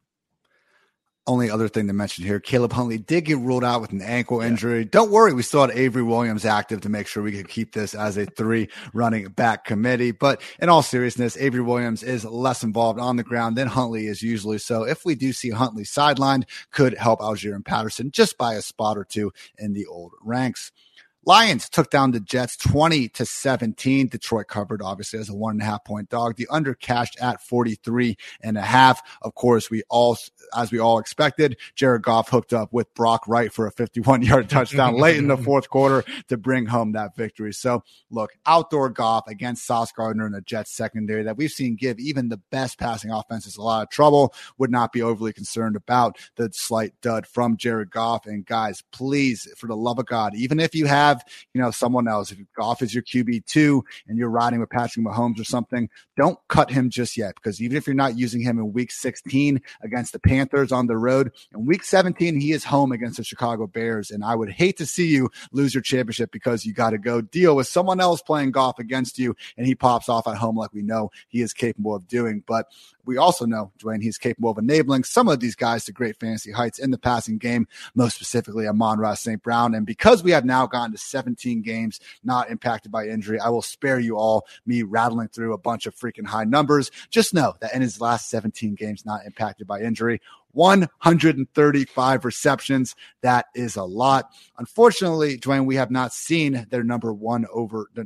Only other thing to mention here, Caleb Huntley did get ruled out with an ankle injury. Don't worry, we still had Avery Williams active to make sure we could keep this as a 3 running back committee. But in all seriousness, Avery Williams is less involved on the ground than Huntley is usually. So if we do see Huntley sidelined, could help Algernon Patterson just by a spot or two in the old ranks. Lions took down the Jets 20-17. Detroit covered, obviously, as a 1.5-point dog. The under cashed at 43.5. Of course, as we all expected, Jared Goff hooked up with Brock Wright for a 51-yard touchdown late in the fourth quarter to bring home that victory. So, look, outdoor Goff against Sauce Gardner and the Jets secondary that we've seen give even the best passing offenses a lot of trouble. Would not be overly concerned about the slight dud from Jared Goff. And, guys, please, for the love of God, even if you have someone else, if Goff is your QB2 and you're riding with Patrick Mahomes or something, don't cut him just yet, because even if you're not using him in week 16 against the Panthers on the road, in week 17 he is home against the Chicago Bears, and I would hate to see you lose your championship because you got to go deal with someone else playing Goff against you and he pops off at home like we know he is capable of doing. But we also know, Dwayne, he's capable of enabling some of these guys to great fantasy heights in the passing game, most specifically Amon-Ra St. Brown. And because we have now gone to 17 games not impacted by injury, I will spare you all me rattling through a bunch of freaking high numbers. Just know that in his last 17 games not impacted by injury, 135 receptions. That is a lot. Unfortunately, Dwayne, we have not seen their number one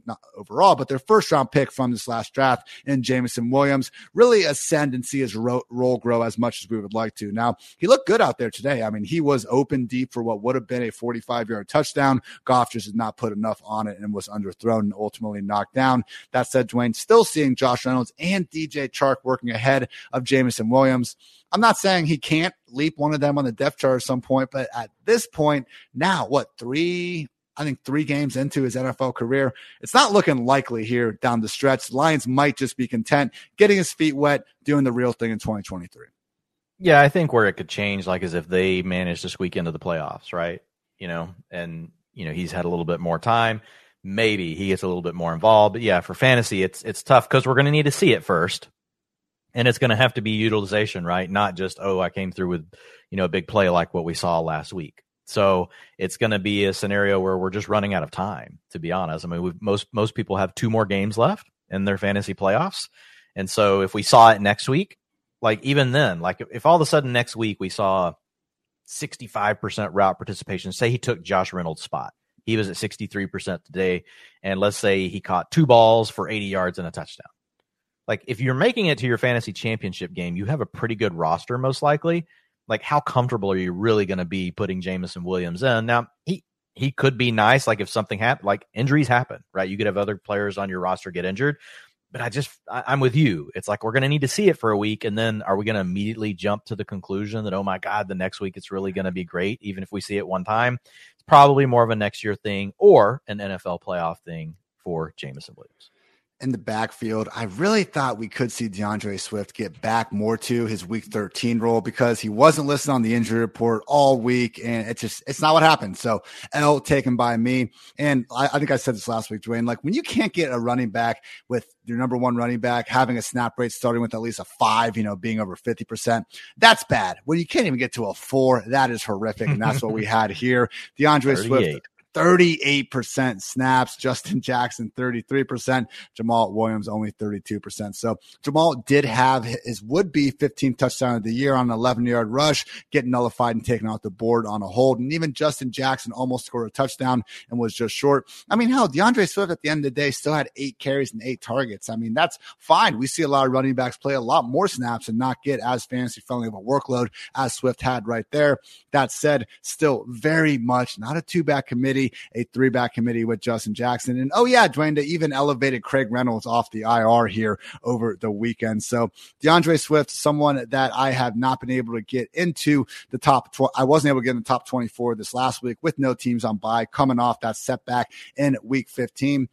not overall, but their first round pick from this last draft in Jameson Williams really ascend and see his role grow as much as we would like to. Now, he looked good out there today. I mean, he was open deep for what would have been a 45-yard touchdown. Goff just did not put enough on it and was underthrown and ultimately knocked down. That said, Dwayne, still seeing Josh Reynolds and DJ Chark working ahead of Jameson Williams. I'm not saying he can't leap one of them on the depth chart at some point, but at this point now, three games into his NFL career, it's not looking likely here down the stretch. Lions might just be content getting his feet wet, doing the real thing in 2023. Yeah, I think where it could change, like, is if they manage to squeak into the playoffs, right? He's had a little bit more time. Maybe he gets a little bit more involved. But yeah, for fantasy, it's tough because we're going to need to see it first. And it's going to have to be utilization, right? Not just, I came through with, a big play like what we saw last week. So it's going to be a scenario where we're just running out of time, to be honest. I mean, most people have 2 more games left in their fantasy playoffs. And so if we saw it next week, like even then, like if all of a sudden next week we saw 65% route participation, say he took Josh Reynolds' spot. He was at 63% today. And let's say he caught 2 balls for 80 yards and a touchdown. Like, if you're making it to your fantasy championship game, you have a pretty good roster, most likely. Like, how comfortable are you really going to be putting Jameson Williams in? Now, he could be nice, like, if something happened, like, injuries happen, right? You could have other players on your roster get injured. But I'm with you. It's like, we're going to need to see it for a week, and then are we going to immediately jump to the conclusion that, oh, my God, the next week it's really going to be great, even if we see it one time? It's probably more of a next year thing or an NFL playoff thing for Jameson Williams. In the backfield, I really thought we could see DeAndre Swift get back more to his week 13 role because he wasn't listed on the injury report all week, and it's not what happened. So L taken by me. And I think I said this last week, Dwayne, like when you can't get a running back with your number one running back having a snap rate starting with at least a 5, being over 50%, that's bad. When you can't even get to a 4, that is horrific. And that's what we had here. DeAndre Swift, 38% snaps, Justin Jackson, 33%, Jamal Williams, only 32%. So Jamal did have his would-be 15th touchdown of the year on an 11-yard rush, get nullified and taken off the board on a hold. And even Justin Jackson almost scored a touchdown and was just short. I mean, hell, DeAndre Swift at the end of the day still had 8 carries and 8 targets. I mean, that's fine. We see a lot of running backs play a lot more snaps and not get as fantasy-friendly of a workload as Swift had right there. That said, still very much not a 2-back committee, a 3-back committee with Justin Jackson. And Dwayne, they even elevated Craig Reynolds off the IR here over the weekend. So DeAndre Swift, someone that I have not been able to get into the top 12. I wasn't able to get in the top 24 this last week with no teams on bye, coming off that setback in week 14.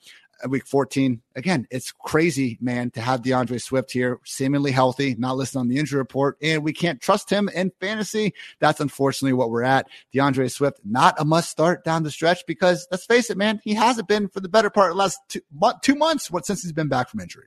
Again, it's crazy, man, to have DeAndre Swift here, seemingly healthy, not listed on the injury report, and we can't trust him in fantasy. That's unfortunately what we're at. DeAndre Swift, not a must start down the stretch because, let's face it, man, he hasn't been for the better part of the last 2 months since he's been back from injury.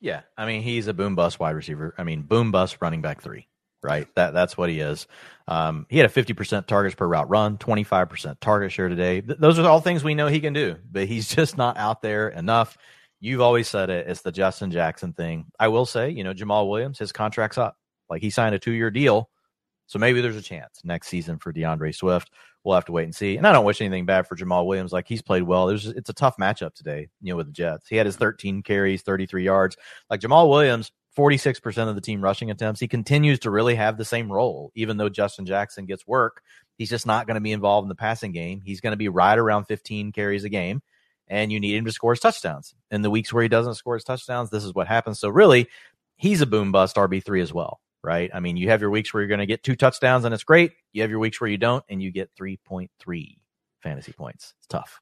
Yeah, I mean, he's a boom-bust wide receiver. I mean, boom-bust running back 3. right? That's what he is. He had a 50% targets per route run, 25% target share today. Those are all things we know he can do, but he's just not out there enough. You've always said it. It's the Justin Jackson thing. I will say, you know, Jamal Williams, his contract's up. Like, he signed a 2-year deal. So maybe there's a chance next season for DeAndre Swift. We'll have to wait and see. And I don't wish anything bad for Jamal Williams. Like, he's played well. It's a tough matchup today, you know, with the Jets. He had his 13 carries, 33 yards. Like, Jamal Williams, 46% of the team rushing attempts. He continues to really have the same role. Even though Justin Jackson gets work, he's just not going to be involved in the passing game. He's going to be right around 15 carries a game, and you need him to score his touchdowns. In the weeks where he doesn't score his touchdowns, this is what happens. So really, he's a boom bust RB3 as well. Right? I mean, you have your weeks where you're going to get 2 touchdowns and it's great. You have your weeks where you don't and you get 3.3 fantasy points. It's tough.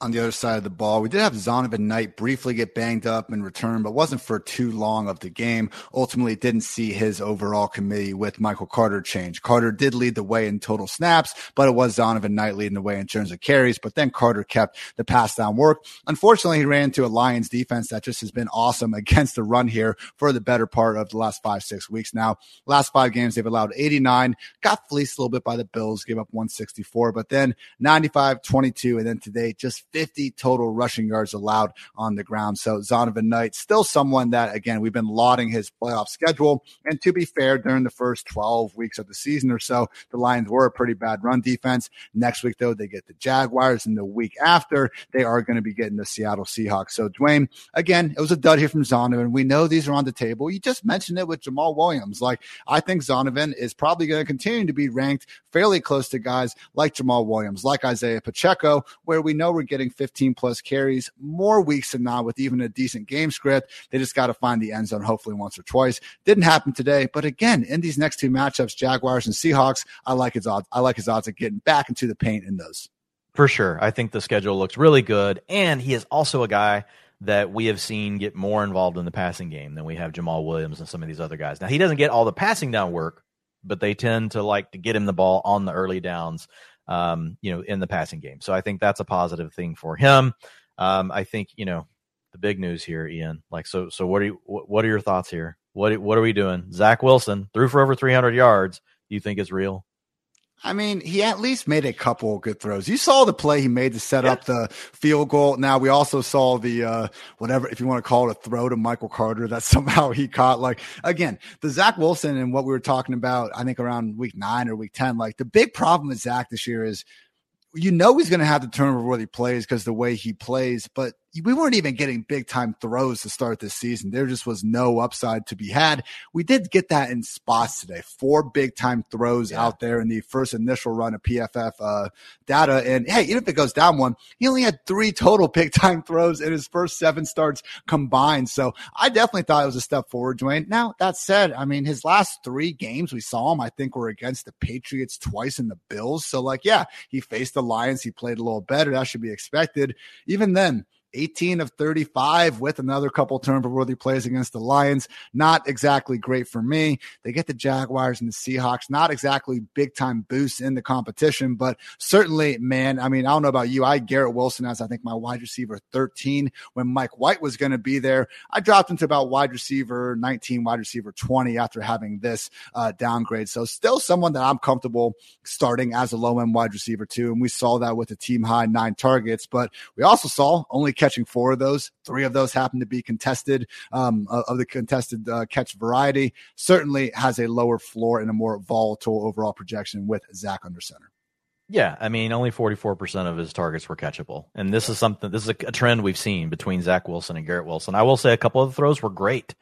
On the other side of the ball, we did have Zonovan Knight briefly get banged up and return, but wasn't for too long of the game. Ultimately, didn't see his overall committee with Michael Carter change. Carter did lead the way in total snaps, but it was Zonovan Knight leading the way in terms of carries, but then Carter kept the pass down work. Unfortunately, he ran into a Lions defense that just has been awesome against the run here for the better part of the last 5-6 weeks now. Last 5 games, they've allowed 89, got fleeced a little bit by the Bills, gave up 164, but then 95, 22, and then today just 50 total rushing yards allowed on the ground. So Zonovan Knight, still someone that, again, we've been lauding his playoff schedule. And to be fair, during the first 12 weeks of the season or so, the Lions were a pretty bad run defense. Next week, though, they get the Jaguars. And the week after, they are going to be getting the Seattle Seahawks. So, Dwayne, again, it was a dud here from Zonovan. We know these are on the table. You just mentioned it with Jamal Williams. Like, I think Zonovan is probably going to continue to be ranked fairly close to guys like Jamal Williams, like Isaiah Pacheco, where we know we're getting 15-plus carries more weeks than not with even a decent game script. They just got to find the end zone hopefully once or twice. Didn't happen today. But again, in these next 2 matchups, Jaguars and Seahawks, I like his odds of getting back into the paint in those. For sure. I think the schedule looks really good. And he is also a guy that we have seen get more involved in the passing game than we have Jamal Williams and some of these other guys. Now, he doesn't get all the passing down work, but they tend to like to get him the ball on the early downs, in the passing game. So I think that's a positive thing for him. I think, you know, the big news here, Ian, like, so what are your thoughts here? What are we doing? Zach Wilson threw for over 300 yards. Do you think it's real? I mean, he at least made a couple of good throws. You saw the play he made to set up the field goal. Now, we also saw the whatever, if you want to call it a throw to Michael Carter that somehow he caught. Like, again, the Zach Wilson and what we were talking about, I think around week 9 or week 10, like, the big problem with Zach this year is, you know, he's going to have the turnover where he plays because the way he plays, but we weren't even getting big-time throws to start this season. There just was no upside to be had. We did get that in spots today. 4 big-time throws out there in the first initial run of PFF data. And, hey, even if it goes down one, he only had 3 total big-time throws in his first 7 starts combined. So I definitely thought it was a step forward, Dwayne. Now, that said, I mean, his last 3 games we saw him, I think, were against the Patriots twice and the Bills. So, like, yeah, he faced the Lions. He played a little better. That should be expected. Even then, 18 of 35 with another couple turnover-worthy plays against the Lions. Not exactly great for me. They get the Jaguars and the Seahawks. Not exactly big-time boosts in the competition, but certainly, man, I mean, I don't know about you. I had Garrett Wilson as, I think, my wide receiver 13 when Mike White was going to be there. I dropped him to about wide receiver 19, wide receiver 20 after having this downgrade. So still someone that I'm comfortable starting as a low-end wide receiver too, and we saw that with a team-high 9 targets, but we also saw only catching 4 of those. 3 of those happen to be contested, of the contested catch variety. Certainly has a lower floor and a more volatile overall projection with Zach under center. Yeah, I mean, only 44% of his targets were catchable. And this is something, this is a trend we've seen between Zach Wilson and Garrett Wilson. I will say a couple of the throws were great.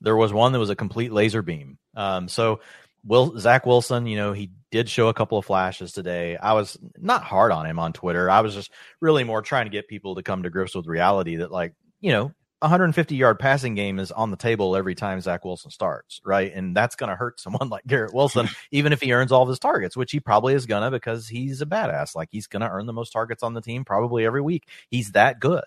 There was one that was a complete laser beam. Zach Wilson, you know, he did show a couple of flashes today. I was not hard on him on Twitter. I was just really more trying to get people to come to grips with reality that, like, you know, 150-yard passing game is on the table every time Zach Wilson starts, right? And that's going to hurt someone like Garrett Wilson, even if he earns all of his targets, which he probably is going to because he's a badass. Like, he's going to earn the most targets on the team probably every week. He's that good.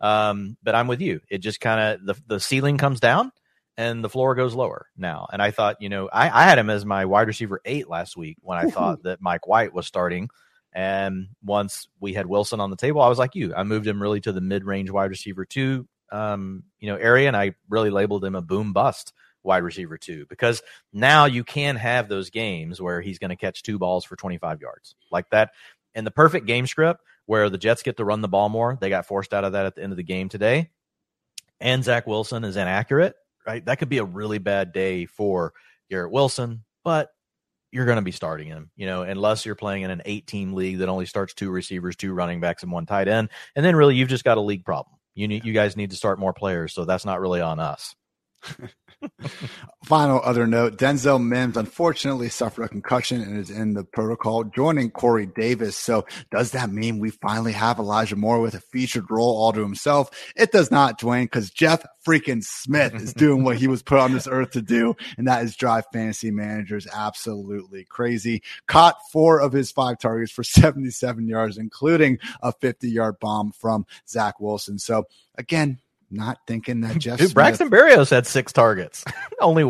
But I'm with you. It just kind of, the ceiling comes down and the floor goes lower now. And I thought, you know, I had him as my wide receiver 8 last week when I thought that Mike White was starting. And once we had Wilson on the table, I was like you. I moved him really to the mid-range wide receiver 2 area, and I really labeled him a boom bust wide receiver too, because now you can have those games where he's going to catch 2 balls for 25 yards like that. And the perfect game script where the Jets get to run the ball more. They got forced out of that at the end of the game today. And Zach Wilson is inaccurate, right? That could be a really bad day for Garrett Wilson, but you're going to be starting him, you know, unless you're playing in an 8-team league that only starts 2 receivers, 2 running backs, and 1 tight end. And then really you've just got a league problem. You guys need to start more players, so that's not really on us. Final other note, Denzel Mims unfortunately suffered a concussion and is in the protocol, joining Corey Davis. So does that mean we finally have Elijah Moore with a featured role all to himself? It does not, Dwayne, because Jeff freaking Smith is doing what he was put on this earth to do, and that is drive fantasy managers absolutely crazy. Caught 4 of his 5 targets for 77 yards, including a 50-yard bomb from Zach Wilson. So again, not thinking that Jeff Smith. Braxton Berrios had 6 targets. only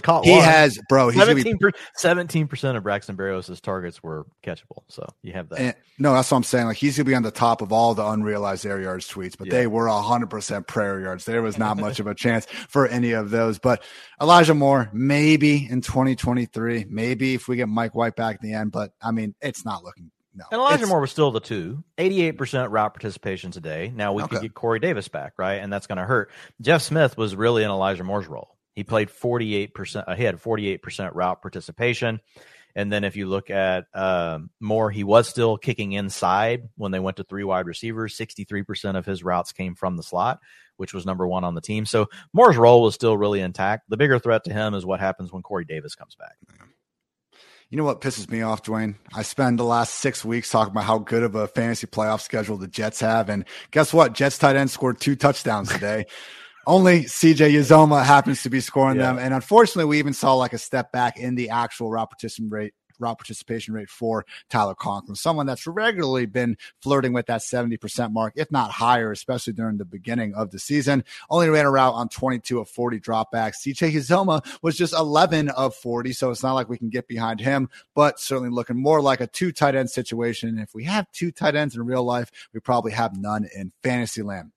caught one. He has, bro. He's 17% of Braxton Berrios' targets were catchable. So you have that. And, no, that's what I'm saying. Like, he's going to be on the top of all the unrealized air yards tweets, but they were 100% prayer yards. There was not much of a chance for any of those. But Elijah Moore, maybe in 2023, maybe if we get Mike White back in the end. But, I mean, it's not looking good. No, and Elijah Moore was still the 2, 88% route participation today. Now we could get Corey Davis back, right? And that's going to hurt. Jeff Smith was really in Elijah Moore's role. He played 48%. He had 48% route participation. And then if you look at Moore, he was still kicking inside when they went to 3 wide receivers. 63% of his routes came from the slot, which was number 1 on the team. So Moore's role was still really intact. The bigger threat to him is what happens when Corey Davis comes back. You know what pisses me off, Dwayne? I spend the last 6 weeks talking about how good of a fantasy playoff schedule the Jets have. And guess what? Jets tight end scored 2 touchdowns today. Only CJ Uzoma happens to be scoring them. And unfortunately, we even saw like a step back in the actual route participation rate for Tyler Conklin, someone that's regularly been flirting with that 70% mark, if not higher, especially during the beginning of the season. Only ran a route on 22 of 40 dropbacks. CJ Uzoma was just 11 of 40, so it's not like we can get behind him, but certainly looking more like a 2 tight end situation. And if we have 2 tight ends in real life, we probably have none in fantasy land.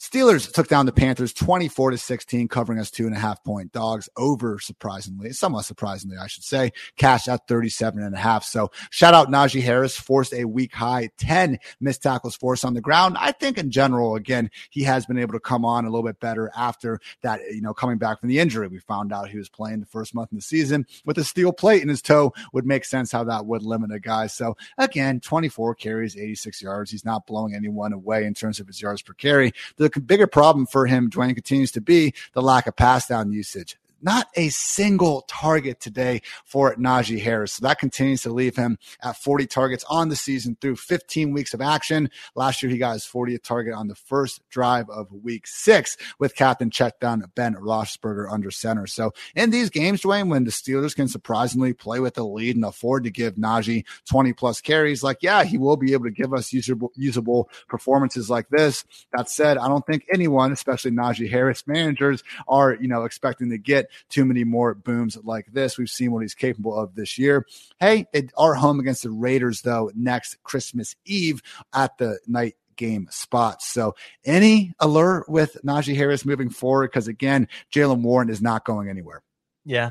Steelers took down the Panthers 24-16, covering us 2.5 point dogs over, surprisingly, somewhat surprisingly, I should say, cashed out 37.5. So shout out Najee Harris, forced a week high 10 missed tackles forced on the ground. I think in general, again, he has been able to come on a little bit better after that, you know, coming back from the injury. We found out he was playing the first month of the season with a steel plate in his toe. Would make sense how that would limit a guy. So again, 24 carries, 86 yards. He's not blowing anyone away in terms of his yards per carry. The bigger problem for him, Dwayne, continues to be the lack of pass down usage. Not a single target today for Najee Harris. So that continues to leave him at 40 targets on the season through 15 weeks of action. Last year, he got his 40th target on the first drive of week 6 with captain check down Ben Roethlisberger under center. So in these games, Dwayne, when the Steelers can surprisingly play with a lead and afford to give Najee 20 plus carries, like, yeah, he will be able to give us usable performances like this. That said, I don't think anyone, especially Najee Harris managers, are, you know, expecting to get too many more booms like this. We've seen what he's capable of this year. Hey, our home against the Raiders, though, next Christmas Eve at the night game spots. So any allure with Najee Harris moving forward? Because, again, Jalen Warren is not going anywhere. Yeah,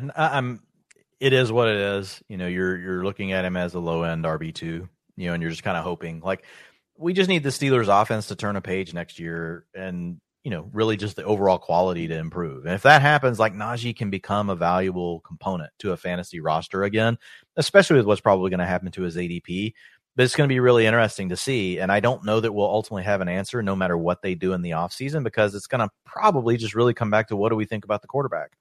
it is what it is. You know, you're looking at him as a low-end RB2, you know, and you're just kind of hoping. Like, we just need the Steelers' offense to turn a page next year and, you know, really just the overall quality to improve. And if that happens, like, Najee can become a valuable component to a fantasy roster again, especially with what's probably going to happen to his ADP. But it's going to be really interesting to see. And I don't know that we'll ultimately have an answer no matter what they do in the offseason, because it's going to probably just really come back to what do we think about the quarterback.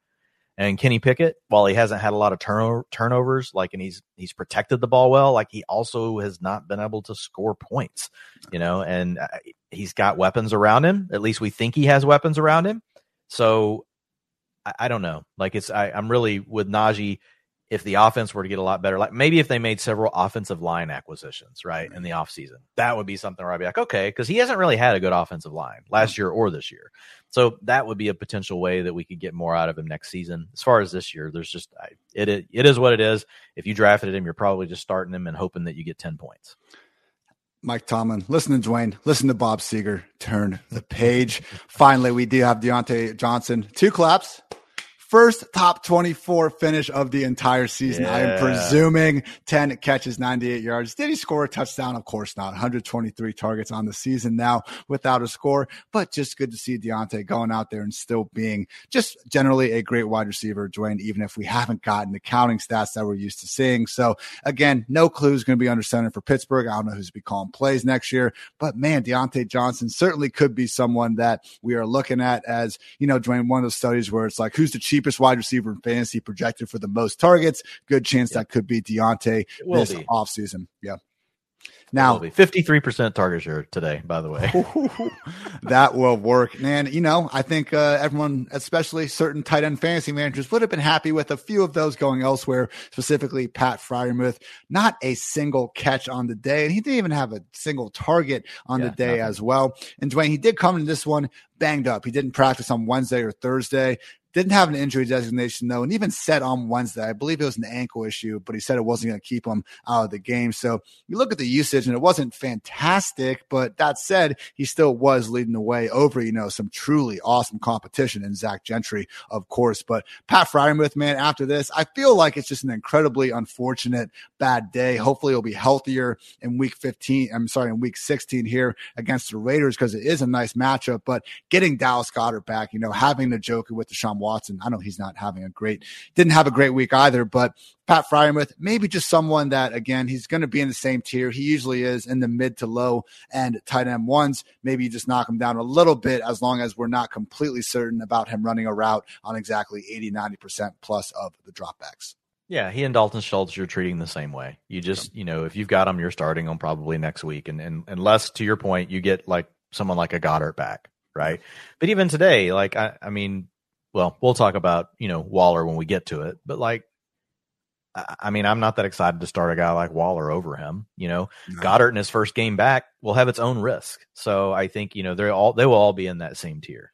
And Kenny Pickett, while he hasn't had a lot of turnovers, like, and he's protected the ball well, like, he also has not been able to score points, you know, and he's got weapons around him. At least we think he has weapons around him. So I don't know. Like, I'm really with Najee. If the offense were to get a lot better, like maybe if they made several offensive line acquisitions, right, in the offseason, that would be something where I'd be like, okay, because he hasn't really had a good offensive line last year or this year. So that would be a potential way that we could get more out of him next season. As far as this year, there's just it is what it is. If you drafted him, you're probably just starting him and hoping that you get 10 points. Mike Tomlin, listen to Dwayne, listen to Bob Seeger, turn the page. Finally, we do have Deontay Johnson. 2 claps. first top 24 finish of the entire season. Yeah. I am presuming 10 catches, 98 yards. Did he score a touchdown? Of course not. 123 targets on the season now without a score, but just good to see Deontay going out there and still being just generally a great wide receiver, Dwayne, even if we haven't gotten the counting stats that we're used to seeing. So again, no clue who's going to be under center for Pittsburgh. I don't know who's be calling plays next year, but man, Deontay Johnson certainly could be someone that we are looking at as, you know, Dwayne, one of those studies where it's like, who's the cheapest wide receiver in fantasy projected for the most targets? Good chance that could be Deontay this offseason. Yeah. Now, 53% target share today, by the way. That will work. And, you know, I think everyone, especially certain tight end fantasy managers, would have been happy with a few of those going elsewhere, specifically Pat Freiermuth. Not a single catch on the day, and he didn't even have a single target on the day as well. And, Dwayne, he did come into this one banged up. He didn't practice on Wednesday or Thursday. Didn't have an injury designation, though, and even said on Wednesday, I believe it was an ankle issue, but he said it wasn't going to keep him out of the game. So you look at the usage, and it wasn't fantastic, but that said, he still was leading the way over, you know, some truly awesome competition in Zach Gentry, of course. But Pat Freiermuth, man, after this, I feel like it's just an incredibly unfortunate bad day. Hopefully he'll be healthier in week 16 here against the Raiders, because it is a nice matchup. But getting Dallas Goedert back, you know, having the Joker with Deshaun Watson. I know he's not having didn't have a great week either, but Pat Freiermuth, maybe just someone that, again, he's going to be in the same tier. He usually is in the mid to low end tight end ones. Maybe you just knock him down a little bit as long as we're not completely certain about him running a route on exactly 80, 90% plus of the dropbacks. Yeah, he and Dalton Schultz, you're treating the same way. You just, you know, if you've got him, you're starting him probably next week. And unless, to your point, you get like someone like a Goddard back, right? But even today, like, I mean, well, we'll talk about, you know, Waller when we get to it. But, like, I mean, I'm not that excited to start a guy like Waller over him. You know, no. Goddard in his first game back will have its own risk. So I think, you know, they will all be in that same tier.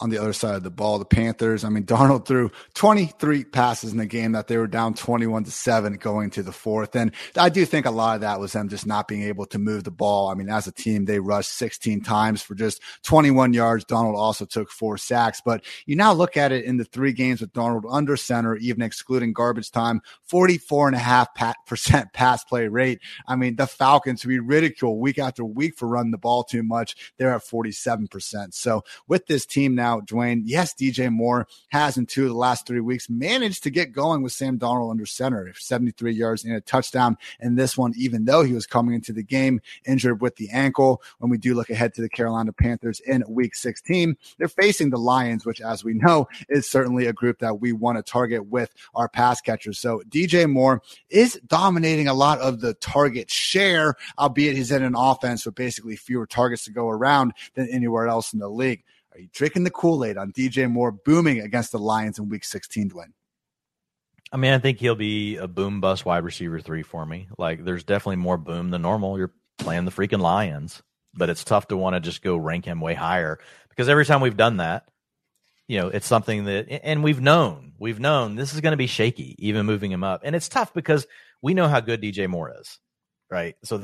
On the other side of the ball, the Panthers, I mean, Darnold threw 23 passes in the game that they were down 21-7 going to the fourth. And I do think a lot of that was them just not being able to move the ball. I mean, as a team, they rushed 16 times for just 21 yards. Darnold also took 4 sacks. But you now look at it in the 3 games with Darnold under center, even excluding garbage time, 44.5% pass play rate. I mean, the Falcons, we ridicule week after week for running the ball too much. They're at 47%. So with this team now, Dwayne, yes, DJ Moore has in 2 of the last 3 weeks managed to get going with Sam Darnold under center, 73 yards and a touchdown. And this one, even though he was coming into the game injured with the ankle, when we do look ahead to the Carolina Panthers in week 16, they're facing the Lions, which, as we know, is certainly a group that we want to target with our pass catchers. So DJ Moore is dominating a lot of the target share, albeit he's in an offense with basically fewer targets to go around than anywhere else in the league. Are you drinking the Kool-Aid on DJ Moore booming against the Lions in week 16, Dwayne? I mean, I think he'll be a boom-bust wide receiver 3 for me. Like, there's definitely more boom than normal. You're playing the freaking Lions, but it's tough to want to just go rank him way higher because every time we've done that, you know, it's something that – and we've known this is going to be shaky, even moving him up. And it's tough because we know how good DJ Moore is, right? So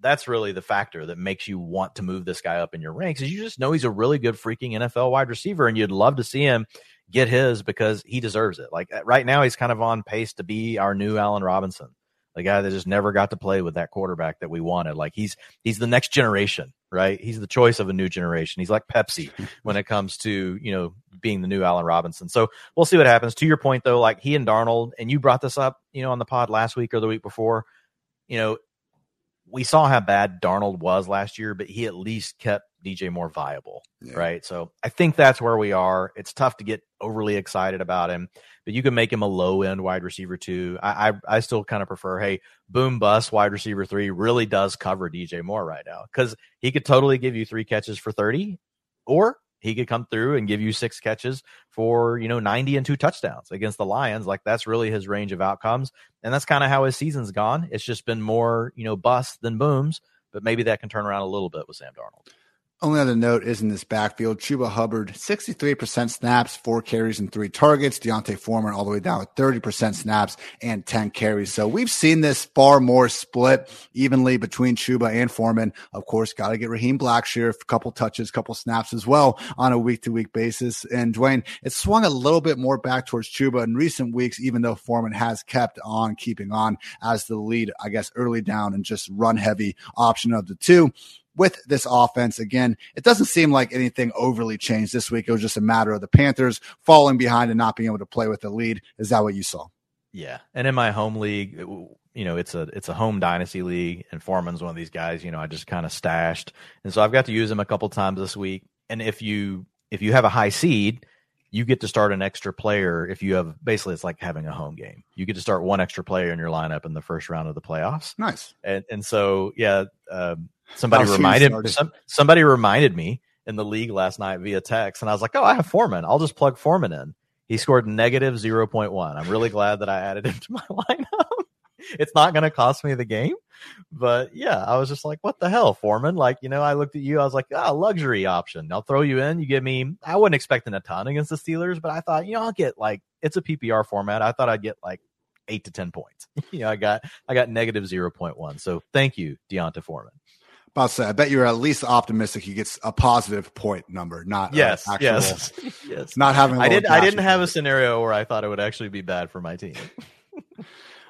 that's really the factor that makes you want to move this guy up in your ranks is you just know he's a really good freaking NFL wide receiver and you'd love to see him get his because he deserves it. Like right now, he's kind of on pace to be our new Allen Robinson, the guy that just never got to play with that quarterback that we wanted. Like he's the next generation, right? He's the choice of a new generation. He's like Pepsi when it comes to, you know, being the new Allen Robinson. So we'll see what happens. To your point though, like he and Darnold, and you brought this up, you know, on the pod last week or the week before, you know, we saw how bad Darnold was last year, but he at least kept DJ Moore viable, right? So I think that's where we are. It's tough to get overly excited about him, but you can make him a low-end wide receiver too. I still kind of prefer, hey, boom bust wide receiver 3 really does cover DJ Moore right now because he could totally give you 3 catches for 30, or he could come through and give you 6 catches for, you know, 90 and 2 touchdowns against the Lions. Like that's really his range of outcomes. And that's kind of how his season's gone. It's just been more, you know, busts than booms, but maybe that can turn around a little bit with Sam Darnold. Only other note is in this backfield, Chuba Hubbard, 63% snaps, 4 carries and 3 targets. Deontay Foreman all the way down with 30% snaps and 10 carries. So we've seen this far more split evenly between Chuba and Foreman. Of course, got to get Raheem Blackshear a couple touches, couple snaps as well on a week-to-week basis. And Dwayne, it swung a little bit more back towards Chuba in recent weeks, even though Foreman has kept on keeping on as the lead, I guess, early down and just run-heavy option of the two. With this offense, again, it doesn't seem like anything overly changed this week. It was just a matter of the Panthers falling behind and not being able to play with the lead. Is that what you saw? Yeah. And in my home league, you know, it's a home dynasty league, and Foreman's one of these guys, you know, I just kind of stashed. And so I've got to use him a couple times this week. And if you have a high seed, you get to start an extra player. If you have, basically, it's like having a home game. You get to start one extra player in your lineup in the first round of the playoffs. Nice. And so, yeah, Somebody reminded me in the league last night via text, and I was like, oh, I have Foreman. I'll just plug Foreman in. He scored negative 0.1. I'm really glad that I added him to my lineup. It's not going to cost me the game, but yeah, I was just like, what the hell, Foreman? Like, you know, I looked at you, I was like, luxury option. I'll throw you in. You give me, I wasn't expecting a ton against the Steelers, but I thought, you know, I'll get like, it's a PPR format. I thought I'd get like 8 to 10 points. You know, I got negative 0.1. So thank you, Deonta Foreman. About to say, I bet you're at least optimistic he gets a positive point number, not actual. Yes, yes. Not having. I didn't have a scenario where I thought it would actually be bad for my team.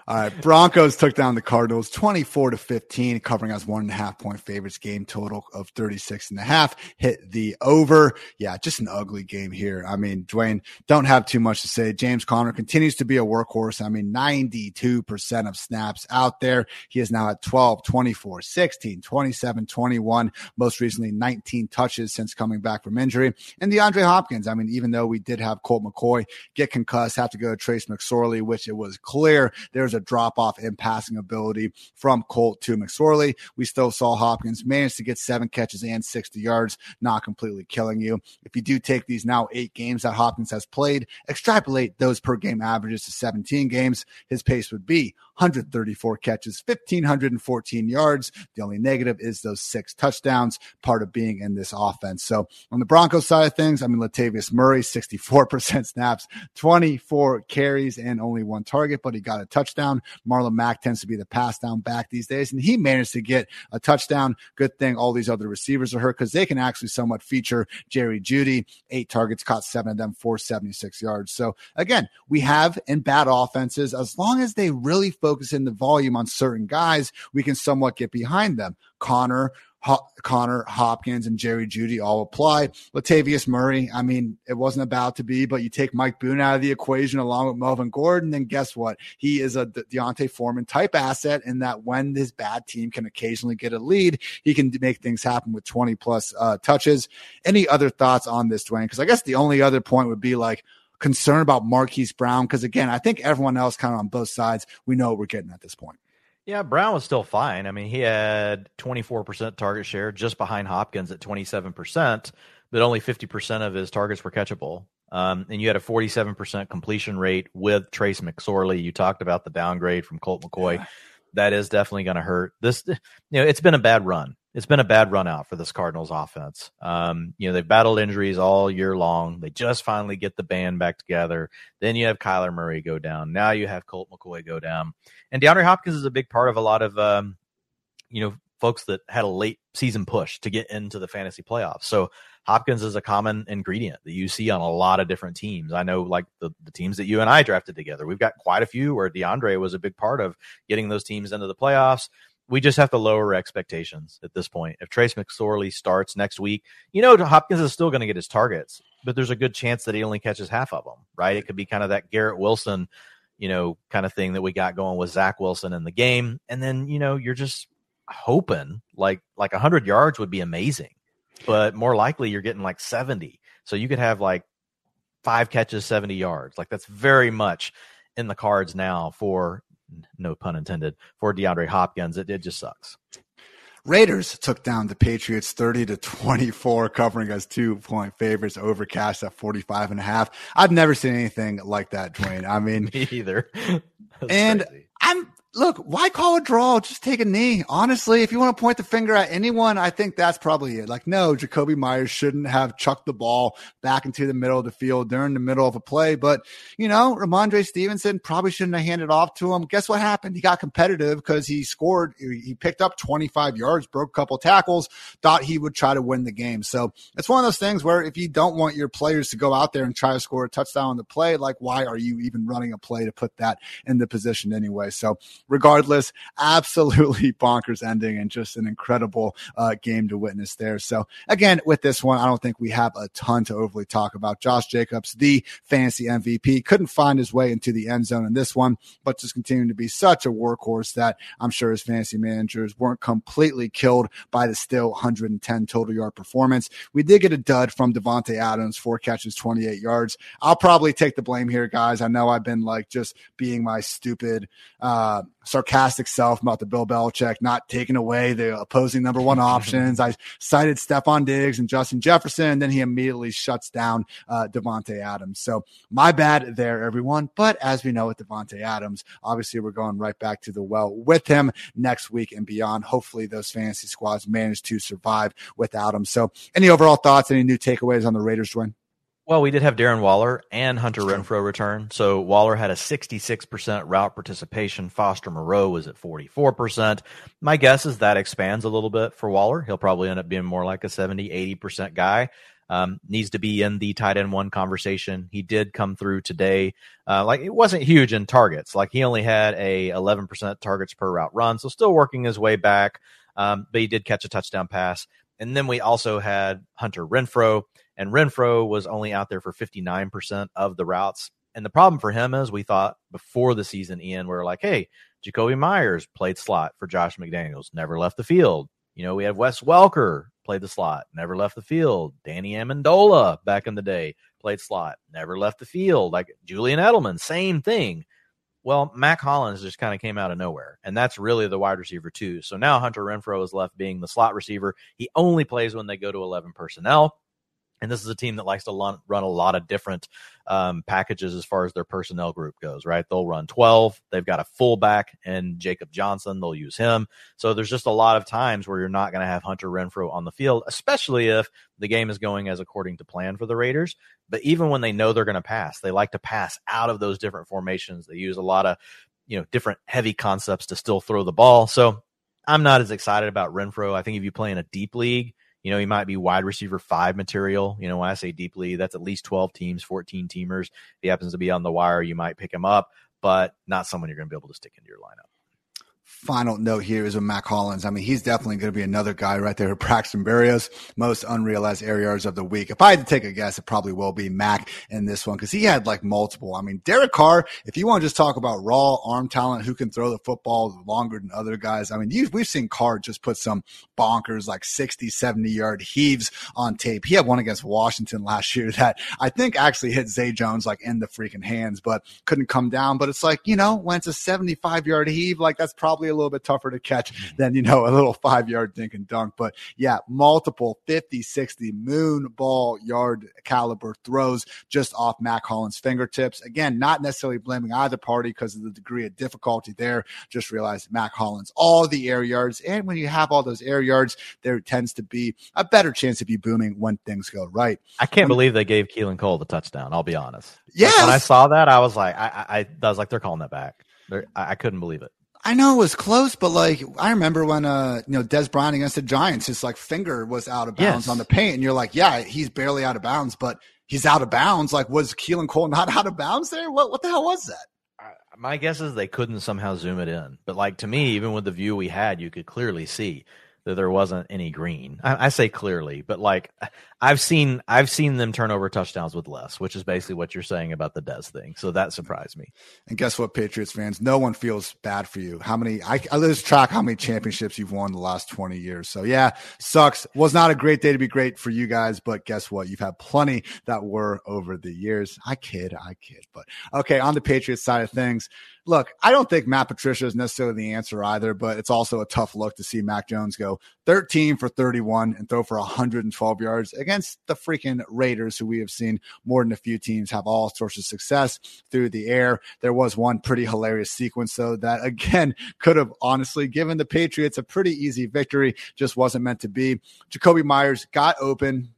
All right, Broncos took down the Cardinals 24-15, covering as 1.5 point favorites. Game total of 36.5. Hit the over. Yeah, just an ugly game here. I mean, Dwayne, don't have too much to say. James Conner continues to be a workhorse. I mean, 92% of snaps out there. He is now at 12, 24, 16, 27, 21. Most recently, 19 touches since coming back from injury. And DeAndre Hopkins. I mean, even though we did have Colt McCoy get concussed, have to go to Trace McSorley, which it was clear there's a drop-off in passing ability from Colt to McSorley. We still saw Hopkins manage to get 7 catches and 60 yards, not completely killing you. If you do take these now 8 games that Hopkins has played, extrapolate those per game averages to 17 games, his pace would be 134 catches, 1,514 yards. The only negative is those 6 touchdowns, part of being in this offense. So on the Broncos side of things, I mean, Latavius Murray, 64% snaps, 24 carries, and only 1 target, but he got a touchdown. Marlon Mack tends to be the pass down back these days, and he managed to get a touchdown. Good thing all these other receivers are hurt because they can actually somewhat feature Jerry Jeudy. 8 targets, caught 7 of them for 76 yards. So again, we have in bad offenses, as long as they really focus in the volume on certain guys, we can somewhat get behind them. Connor, Hopkins, and Jerry Jeudy all apply. Latavius Murray, I mean, it wasn't about to be, but you take Mike Boone out of the equation along with Melvin Gordon, then guess what? He is a Deontay Foreman type asset in that when his bad team can occasionally get a lead, he can make things happen with 20-plus touches. Any other thoughts on this, Dwayne? Because I guess the only other point would be like, concern about Marquise Brown, because again, I think everyone else kind of on both sides, we know what we're getting at this point. Yeah, Brown was still fine. I mean, he had 24% target share, just behind Hopkins at 27%, but only 50% of his targets were catchable. And you had a 47% completion rate with Trace McSorley. You talked about the downgrade from Colt McCoy. Yeah. That is definitely going to hurt. This, you know, it's been a bad run. It's been a bad run out for this Cardinals offense. You know, they've battled injuries all year long. They just finally get the band back together. Then you have Kyler Murray go down. Now you have Colt McCoy go down. And DeAndre Hopkins is a big part of a lot of, you know, folks that had a late season push to get into the fantasy playoffs. So Hopkins is a common ingredient that you see on a lot of different teams. I know, like the teams that you and I drafted together, we've got quite a few where DeAndre was a big part of getting those teams into the playoffs. We just have to lower expectations at this point. If Trace McSorley starts next week, you know, Hopkins is still going to get his targets, but there's a good chance that he only catches half of them, right? It could be kind of that Garrett Wilson, you know, kind of thing that we got going with Zach Wilson in the game. And then, you know, you're just hoping like 100 yards would be amazing, but more likely you're getting like 70. So you could have like 5 catches, 70 yards. Like that's very much in the cards now for, no pun intended, for DeAndre Hopkins. It just sucks. Raiders took down the Patriots 30-24, covering as 2-point favorites, overcast at 45.5. I've never seen anything like that, Dwayne. I mean, me either. That's crazy. I'm look, why call a draw? Just take a knee. Honestly, if you want to point the finger at anyone, I think that's probably it. Like, no, Jacoby Myers shouldn't have chucked the ball back into the middle of the field during the middle of a play. But, you know, Ramondre Stevenson probably shouldn't have handed off to him. Guess what happened? He got competitive because he scored. He picked up 25 yards, broke a couple tackles, thought he would try to win the game. So it's one of those things where if you don't want your players to go out there and try to score a touchdown on the play, like, why are you even running a play to put that in the position anyway? So regardless, absolutely bonkers ending and just an incredible game to witness there. So again, with this one, I don't think we have a ton to overly talk about. Josh Jacobs, the fantasy MVP, couldn't find his way into the end zone in this one, but just continuing to be such a workhorse that I'm sure his fantasy managers weren't completely killed by the still 110 total yard performance. We did get a dud from Devontae Adams, 4 catches, 28 yards. I'll probably take the blame here, guys. I know I've been like just being my stupid, sarcastic self about the Bill Belichick not taking away the opposing number one options. I cited Stefon Diggs and Justin Jefferson, and then he immediately shuts down Devontae Adams. So my bad there, everyone. But as we know with Devontae Adams, obviously we're going right back to the well with him next week and beyond. Hopefully those fantasy squads manage to survive without him. So any overall thoughts, any new takeaways on the Raiders, Dwayne? Well, we did have Darren Waller and Hunter Renfrow return. So Waller had a 66% route participation. Foster Moreau was at 44%. My guess is that expands a little bit for Waller. He'll probably end up being more like a 70-80% guy. Needs to be in the tight end one conversation. He did come through today. Like, it wasn't huge in targets. Like, he only had a 11% targets per route run. So still working his way back. But he did catch a touchdown pass. And then we also had Hunter Renfrow. And Renfrow was only out there for 59% of the routes. And the problem for him is we thought before the season, Ian, we were like, hey, Jacoby Myers played slot for Josh McDaniels, never left the field. You know, we had Wes Welker played the slot, never left the field. Danny Amendola back in the day played slot, never left the field. Like Julian Edelman, same thing. Well, Mac Hollins just kind of came out of nowhere, and that's really the wide receiver too. So now Hunter Renfrow is left being the slot receiver. He only plays when they go to 11 personnel. And this is a team that likes to run a lot of different packages as far as their personnel group goes, right? They'll run 12. They've got a fullback and Jacob Johnson. They'll use him. So there's just a lot of times where you're not going to have Hunter Renfrow on the field, especially if the game is going as according to plan for the Raiders. But even when they know they're going to pass, they like to pass out of those different formations. They use a lot of, you know, different heavy concepts to still throw the ball. So I'm not as excited about Renfrow. I think if you play in a deep league, you know, he might be wide receiver 5 material. You know, when I say deeply, that's at least 12 teams, 14 teamers. If he happens to be on the wire, you might pick him up, but not someone you're going to be able to stick into your lineup. Final note here is with Mac Hollins. I mean, he's definitely going to be another guy right there. Braxton Berrios, most unrealized air yards of the week. If I had to take a guess, it probably will be Mac in this one because he had like multiple. I mean, Derek Carr, if you want to just talk about raw arm talent, who can throw the football longer than other guys. I mean, we've seen Carr just put some bonkers, like 60, 70 yard heaves on tape. He had one against Washington last year that I think actually hit Zay Jones like in the freaking hands, but couldn't come down. But it's like, you know, when it's a 75 yard heave, like that's probably a little bit tougher to catch than, you know, a little 5-yard dink and dunk. But yeah, multiple 50, 60 moon ball yard caliber throws just off Mac Hollins' fingertips. Again, not necessarily blaming either party because of the degree of difficulty there. Just realized Mac Hollins, all the air yards. And when you have all those air yards, there tends to be a better chance of you booming when things go right. I can't believe they gave Keelan Cole the touchdown. I'll be honest. Yeah. Like, when I saw that, I was like, I was like, they're calling that back. I couldn't believe it. I know it was close, but like, I remember when, you know, Des Bryant against the Giants, his like finger was out of bounds on the paint. And you're like, yeah, he's barely out of bounds, but he's out of bounds. Like, was Keelan Cole not out of bounds there? What the hell was that? My guess is they couldn't somehow zoom it in. But like, to me, even with the view we had, you could clearly see that there wasn't any green. I say clearly, but like I've seen them turn over touchdowns with less, which is basically what you're saying about the Des thing. So that surprised me. And guess what, Patriots fans? No one feels bad for you. How many? I lose track how many championships you've won in the last 20 years. So yeah, sucks. Was not a great day to be great for you guys, but guess what? You've had plenty that were over the years. I kid, but okay, on the Patriots side of things, look, I don't think Matt Patricia is necessarily the answer either, but it's also a tough look to see Mac Jones go 13 for 31 and throw for 112 yards against the freaking Raiders, who we have seen more than a few teams have all sorts of success through the air. There was one pretty hilarious sequence, though, that again could have honestly given the Patriots a pretty easy victory. Just wasn't meant to be. Jacoby Myers got open,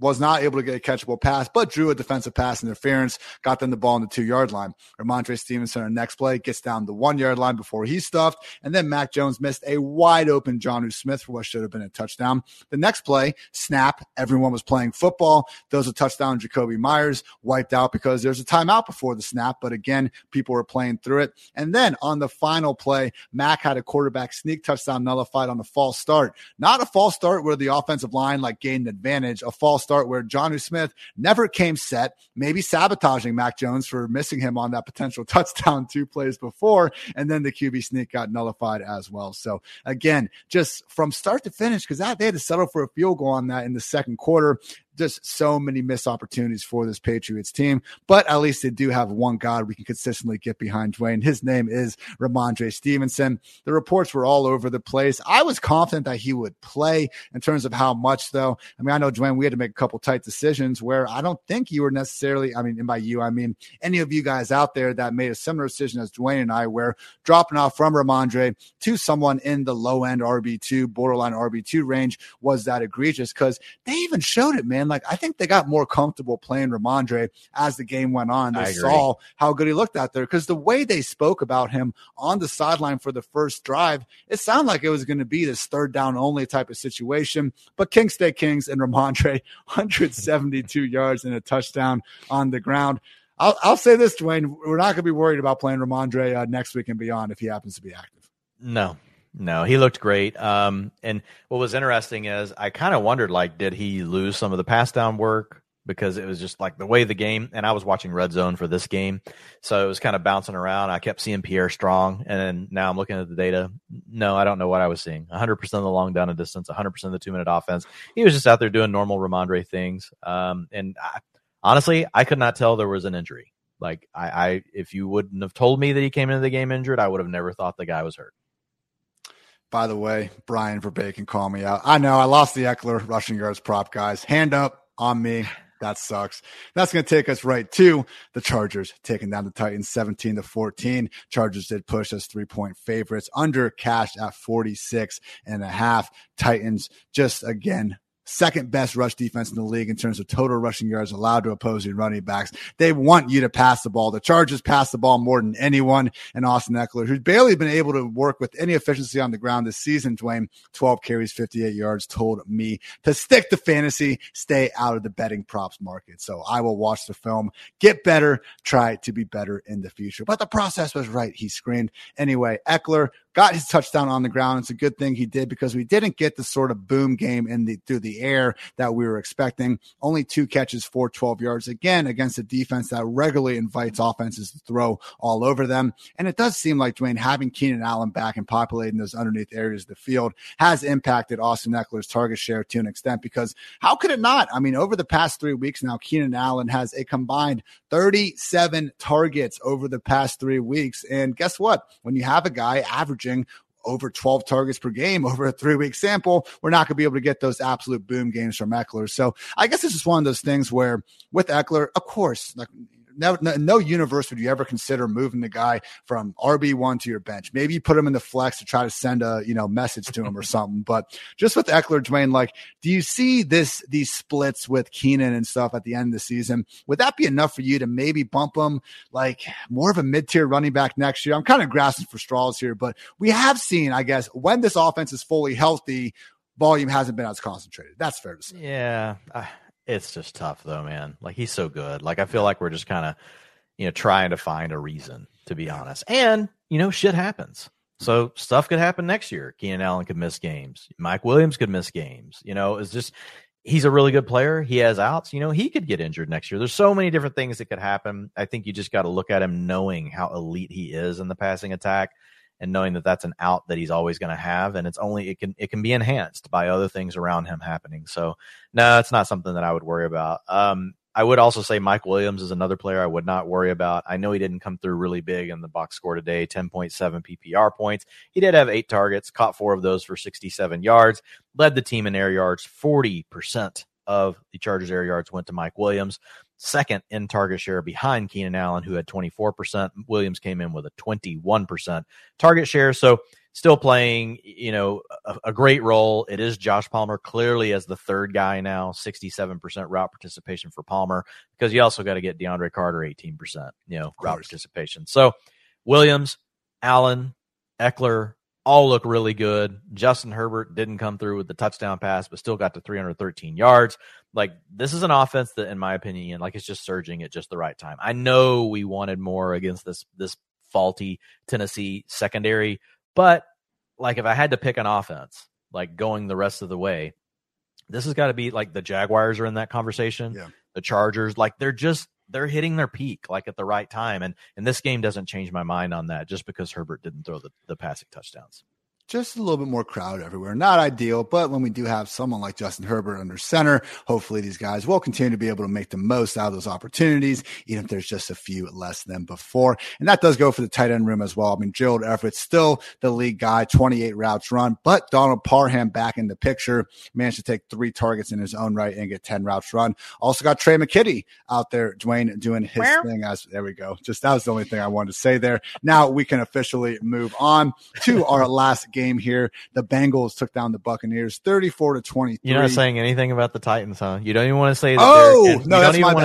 was not able to get a catchable pass, but drew a defensive pass interference, got them the ball on the 2-yard line. Ramondre Stevenson on the next play gets down the 1-yard line before he's stuffed, and then Mac Jones missed a wide-open Jonnu Smith for what should have been a touchdown. The next play, snap, everyone was playing football. There's a touchdown Jacoby Myers, wiped out because there's a timeout before the snap, but again, people were playing through it. And then on the final play, Mac had a quarterback sneak touchdown nullified on a false start. Not a false start where the offensive line like gained advantage, a false start where Jonnu Smith never came set, maybe sabotaging Mac Jones for missing him on that potential touchdown 2 plays before, and then the QB sneak got nullified as well. So again, just from start to finish, because they had to settle for a field goal on that in the second quarter. Just so many missed opportunities for this Patriots team, but at least they do have one guy we can consistently get behind, Dwayne. His name is Ramondre Stevenson. The reports were all over the place. I was confident that he would play. In terms of how much, though, I mean, I know, Dwayne, we had to make a couple tight decisions where I don't think you were necessarily, I mean any of you guys out there that made a similar decision as Dwayne and I, where dropping off from Ramondre to someone in the low end RB2, borderline RB2 range was that egregious, because they even showed it, man. And I think they got more comfortable playing Ramondre as the game went on. They saw how good he looked out there, because the way they spoke about him on the sideline for the first drive, it sounded like it was going to be this third down only type of situation. But Kings stay Kings, and Ramondre, 172 yards and a touchdown on the ground. I'll say this, Dwayne, we're not going to be worried about playing Ramondre next week and beyond if he happens to be active. No, he looked great. And what was interesting is I kind of wondered, did he lose some of the pass down work? Because it was just the way the game, and I was watching Red Zone for this game, so it was kind of bouncing around. I kept seeing Pierre Strong, and then now I'm looking at the data. No, I don't know what I was seeing. 100% of the long down and distance, 100% of the 2-minute offense. He was just out there doing normal Ramondre things. And honestly, I could not tell there was an injury. If you wouldn't have told me that he came into the game injured, I would have never thought the guy was hurt. By the way, Brian Verbeek can call me out. I know I lost the Eckler rushing yards prop, guys. Hand up on me. That sucks. That's going to take us right to the Chargers taking down the Titans 17-14. Chargers did push as 3-point favorites, under cashed at 46.5. Titans just again, second best rush defense in the league in terms of total rushing yards allowed to opposing running backs. They want you to pass the ball. The Chargers pass the ball more than anyone. And Austin Eckler, who's barely been able to work with any efficiency on the ground this season, Dwayne, 12 carries, 58 yards, told me to stick to fantasy, stay out of the betting props market. So I will watch the film, get better, try to be better in the future. But the process was right. He screened. Anyway, Eckler got his touchdown on the ground. It's a good thing he did, because we didn't get the sort of boom game through the air that we were expecting. Only 2 catches for 12 yards, again, against a defense that regularly invites offenses to throw all over them. And it does seem like, Dwayne, having Keenan Allen back and populating those underneath areas of the field has impacted Austin Eckler's target share to an extent, because how could it not? I mean, over the past 3 weeks now, Keenan Allen has a combined 37 targets over the past 3 weeks. And guess what? When you have a guy average over 12 targets per game over a 3-week sample, we're not going to be able to get those absolute boom games from Eckler. So I guess this is one of those things where with Eckler, of course, no universe would you ever consider moving the guy from RB1 to your bench. Maybe you put him in the flex to try to send a message to him or something. But just with Eckler, Dwayne, do you see these splits with Keenan and stuff at the end of the season? Would that be enough for you to maybe bump him more of a mid-tier running back next year? I'm kind of grasping for straws here, but we have seen, I guess, when this offense is fully healthy, volume hasn't been as concentrated. That's fair to say. Yeah. It's just tough though, man. He's so good. I feel like we're just kind of, trying to find a reason, to be honest. And, shit happens. So stuff could happen next year. Keenan Allen could miss games. Mike Williams could miss games. It's just, he's a really good player. He has outs. He could get injured next year. There's so many different things that could happen. I think you just got to look at him knowing how elite he is in the passing attack, and knowing that that's an out that he's always going to have. And it can be enhanced by other things around him happening. So no, it's not something that I would worry about. I would also say Mike Williams is another player I would not worry about. I know he didn't come through really big in the box score today, 10.7 PPR points. He did have 8 targets, caught 4 of those for 67 yards, led the team in air yards. 40% of the Chargers' air yards went to Mike Williams. Second in target share behind Keenan Allen, who had 24%. Williams came in with a 21% target share. So still playing, a great role. It is Josh Palmer clearly as the third guy now, 67% route participation for Palmer, because you also got to get DeAndre Carter 18%, route participation. So Williams, Allen, Eckler all look really good. Justin Herbert didn't come through with the touchdown pass, but still got to 313 yards. Like, this is an offense that, in my opinion, it's just surging at just the right time. I know we wanted more against this faulty Tennessee secondary, but if I had to pick an offense, going the rest of the way, this has got to be the Jaguars are in that conversation. Yeah. The Chargers, they're hitting their peak at the right time. And this game doesn't change my mind on that just because Herbert didn't throw the passing touchdowns. Just a little bit more crowd everywhere. Not ideal, but when we do have someone like Justin Herbert under center, hopefully these guys will continue to be able to make the most out of those opportunities, even if there's just a few less than before. And that does go for the tight end room as well. I mean, Gerald Everett's still the lead guy, 28 routes run, but Donald Parham back in the picture, managed to take 3 targets in his own right and get 10 routes run. Also got Trey McKitty out there, Dwayne, doing his thing. There we go. Just that was the only thing I wanted to say there. Now we can officially move on to our last game here. The Bengals took down the Buccaneers 34-23. You're not saying anything about the Titans, huh? You don't even want to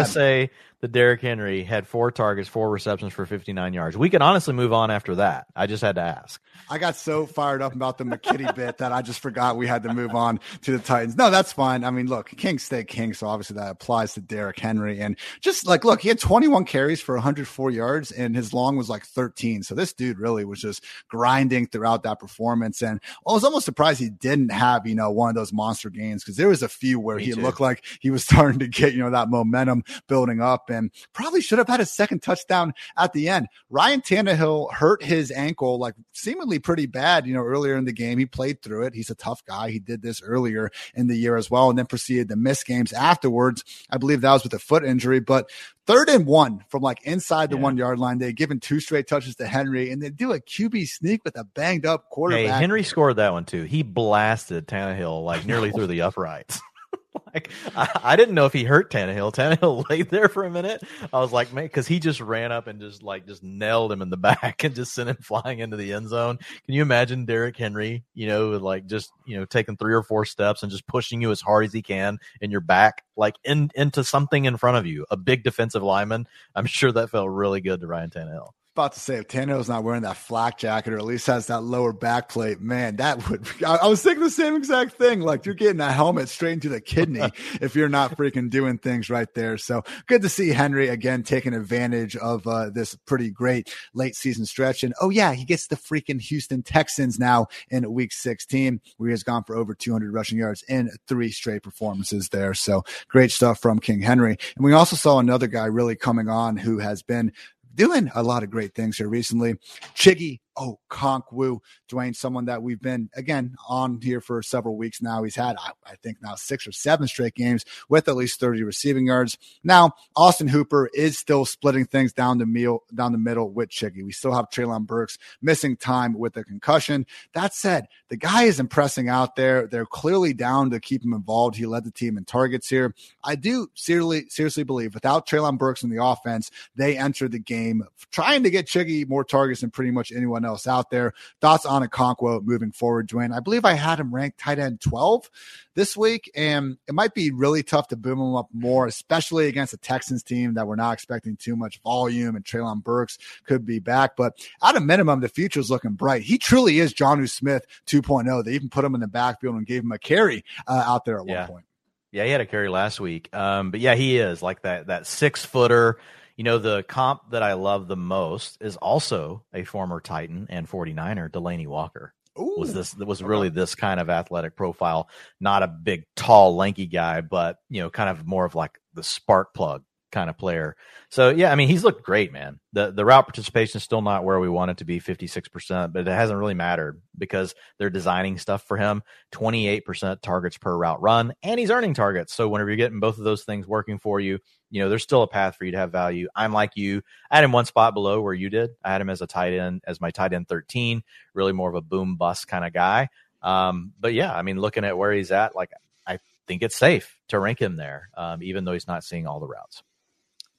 say that. Derrick Henry had 4 targets, 4 receptions for 59 yards. We can honestly move on after that. I just had to ask. I got so fired up about the McKitty bit that I just forgot we had to move on to the Titans. No, that's fine. I mean, look, King stay King, so obviously that applies to Derrick Henry. And just look, he had 21 carries for 104 yards, and his long was 13. So this dude really was just grinding throughout that performance. And I was almost surprised he didn't have, one of those monster games, because there was a few where he looked like he was starting to get, that momentum building up. And probably should have had a second touchdown at the end. Ryan Tannehill hurt his ankle, seemingly pretty bad, earlier in the game. He played through it. He's a tough guy. He did this earlier in the year as well, and then proceeded to miss games afterwards. I believe that was with a foot injury, but 3rd and 1 from inside the 1 yard line. They've given 2 straight touches to Henry, and they do a QB sneak with a banged up quarterback. Hey, Henry scored that one too. He blasted Tannehill nearly through the uprights. I didn't know if he hurt Tannehill. Tannehill laid there for a minute. I was like, man, because he just ran up and just nailed him in the back and just sent him flying into the end zone. Can you imagine Derrick Henry, taking 3 or 4 steps and just pushing you as hard as he can in your back, into something in front of you, a big defensive lineman? I'm sure that felt really good to Ryan Tannehill. About to say, if Tannehill's not wearing that flak jacket, or at least has that lower back plate, man, that would be, I was thinking the same exact thing. You're getting that helmet straight into the kidney if you're not freaking doing things right there. So good to see Henry again taking advantage of this pretty great late season stretch. And he gets the freaking Houston Texans now in week 16, where he has gone for over 200 rushing yards in 3 straight performances there. So great stuff from King Henry. And we also saw another guy really coming on who has been doing a lot of great things here recently. Chiggy Okonkwo, Dwayne, someone that we've been, again, on here for several weeks now. He's had, I think now 6 or 7 straight games with at least 30 receiving yards. Now, Austin Hooper is still splitting things down the middle with Chiggy. We still have Treylon Burks missing time with a concussion. That said, the guy is impressing out there. They're clearly down to keep him involved. He led the team in targets here. I do seriously believe without Treylon Burks in the offense, they entered the game trying to get Chiggy more targets than pretty much anyone else out there. Thoughts on Okonkwo moving forward, Dwayne? I believe I had him ranked tight end 12 this week, and it might be really tough to boom him up more, especially against a Texans team that we're not expecting too much volume, and Treylon Burks could be back. But at a minimum, the future is looking bright. He truly is Jonnu Smith 2.0. They even put him in the backfield and gave him a carry out there at one point. Yeah, he had a carry last week. But yeah, he is like that 6-footer. The comp that I love the most is also a former Titan and 49er, Delaney Walker. Ooh, really this kind of athletic profile, not a big, tall, lanky guy, but kind of more of the spark plug kind of player. So, yeah, I mean, he's looked great, man. The route participation is still not where we want it to be, 56%, but it hasn't really mattered because they're designing stuff for him. 28% targets per route run, and he's earning targets. So whenever you're getting both of those things working for you, you know, there's still a path for you to have value. I'm like you. I had him one spot below where you did. I had him as a tight end, as my tight end 13, really more of a boom bust kind of guy. But yeah, I mean, looking at where he's at, like, I think it's safe to rank him there, even though he's not seeing all the routes.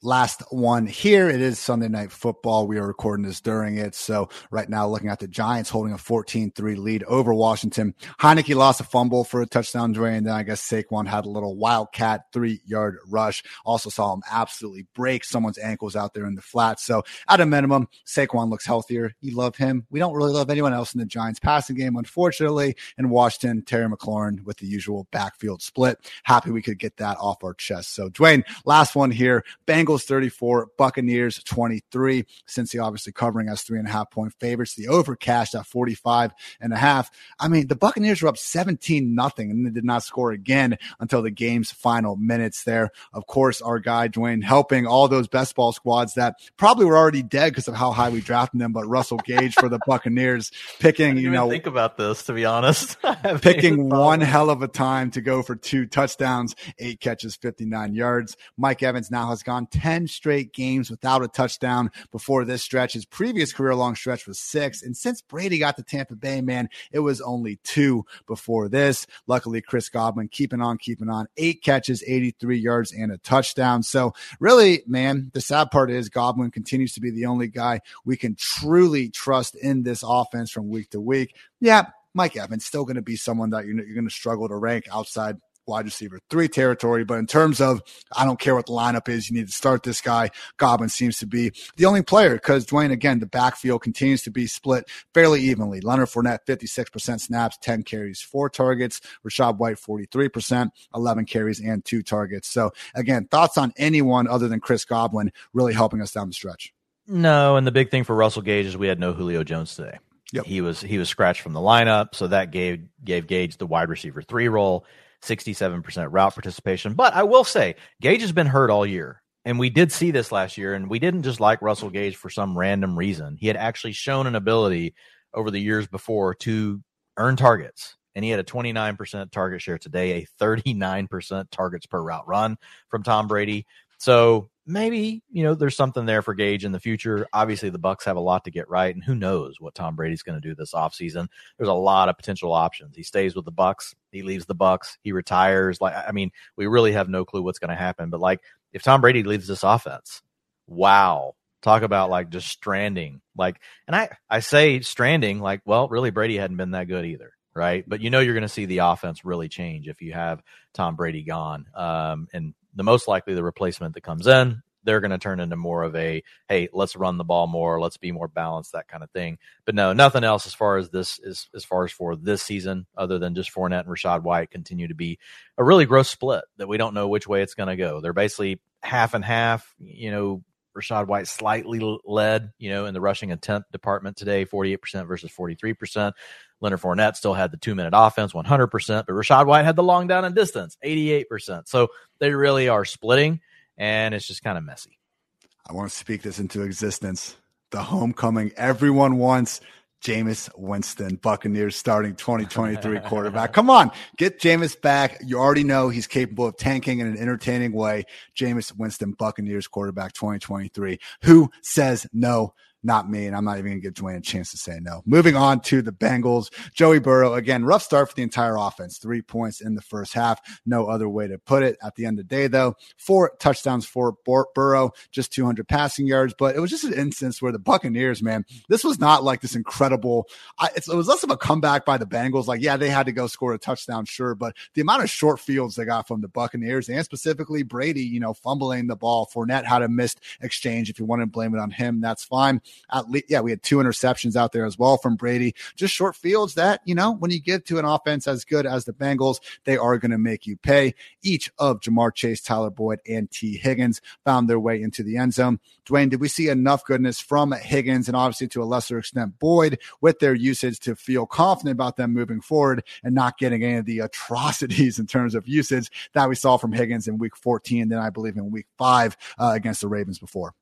Last one here. It is Sunday Night Football. We are recording this during it. So right now, looking at the Giants holding a 14-3 lead over Washington. Heinicke lost a fumble for a touchdown, Dre, and then I guess Saquon had a little wildcat 3-yard rush. Also saw him absolutely break someone's ankles out there in the flat. So at a minimum, Saquon looks healthier. You love him. We don't really love anyone else in the Giants passing game, unfortunately. And Washington, Terry McLaurin with the usual backfield split. Happy we could get that off our chest. So Dwayne, last one here. Bengals 34, Buccaneers 23. Cincy obviously covering as 3.5 point favorites. The over cashed at 45.5. I mean, the Buccaneers were up 17-0, and they did not score again until the game's final minutes there. Of course, our guy Dwayne helping all those best ball squads that probably were already dead because of how high we drafted them. But Russell Gage for the Buccaneers picking, you know, think about this, to be honest, picking one hell of a time to go for 2 touchdowns, 8 catches, 59 yards. Mike Evans now has gone 10 straight games without a touchdown before this stretch. His previous career-long stretch was 6. And since Brady got to Tampa Bay, man, it was only 2 before this. Luckily, Chris Godwin keeping on. 8 catches, 83 yards, and a touchdown. So really, man, the sad part is Godwin continues to be the only guy we can truly trust in this offense from week to week. Yeah, Mike Evans still going to be someone that you're going to struggle to rank outside wide receiver 3 territory, but in terms of I don't care what the lineup is, you need to start this guy. Godwin seems to be the only player because, Dwayne, again, the backfield continues to be split fairly evenly. Leonard Fournette, 56% snaps, 10 carries, 4 targets. Rachaad White, 43%, 11 carries and 2 targets. So, again, thoughts on anyone other than Chris Godwin really helping us down the stretch? No, and the big thing for Russell Gage is we had no Julio Jones today. Yep. He was scratched from the lineup, so that gave Gage the wide receiver 3 role. 67% route participation. But I will say, Gage has been hurt all year. And we did see this last year. And we didn't just like Russell Gage for some random reason. He had actually shown an ability over the years before to earn targets. And he had a 29% target share today, a 39% targets per route run from Tom Brady. So maybe, you know, there's something there for Gage in the future. Obviously, the Bucs have a lot to get right, and who knows what Tom Brady's going to do this offseason. There's a lot of potential options. He stays with the Bucs, he leaves the Bucs, he retires. Like, I mean, we really have no clue what's going to happen. But like, if Tom Brady leaves this offense, wow, talk about like just stranding. Like, and I say stranding, like, well, really Brady hadn't been that good either. Right. But you know, you're going to see the offense really change if you have Tom Brady gone. And the most likely the replacement that comes in, they're going to turn into more of a, hey, let's run the ball more. Let's be more balanced, that kind of thing. But no, nothing else as far as this is, as far as for this season, other than just Fournette and Rachaad White continue to be a really gross split that we don't know which way it's going to go. They're basically half and half, you know. Rachaad White slightly led, you know, in the rushing attempt department today, 48% versus 43%. Leonard Fournette still had the 2-minute offense, 100%, but Rachaad White had the long down and distance, 88%. So they really are splitting, and it's just kind of messy. I want to speak this into existence. The homecoming everyone wants. Jameis Winston, Buccaneers starting 2023 quarterback. Come on, get Jameis back. You already know he's capable of tanking in an entertaining way. Jameis Winston, Buccaneers quarterback 2023. Who says no? Not me, and I'm not even going to give Dwayne a chance to say no. Moving on to the Bengals. Joey Burrow, again, rough start for the entire offense. 3 points in the first half. No other way to put it. At the end of the day, though, 4 touchdowns for Burrow, just 200 passing yards. But it was just an instance where the Buccaneers, man, this was not like this incredible – it was less of a comeback by the Bengals. Like, yeah, they had to go score a touchdown, sure. But the amount of short fields they got from the Buccaneers, and specifically Brady, you know, fumbling the ball. Fournette had a missed exchange. If you want to blame it on him, that's fine. At least, yeah, we had 2 interceptions out there as well from Brady. Just short fields that, you know, when you get to an offense as good as the Bengals, they are going to make you pay. Each of Jamar Chase, Tyler Boyd, and T. Higgins found their way into the end zone. Dwayne, did we see enough goodness from Higgins and obviously to a lesser extent Boyd with their usage to feel confident about them moving forward and not getting any of the atrocities in terms of usage that we saw from Higgins in week 14, then I believe in week 5 against the Ravens before?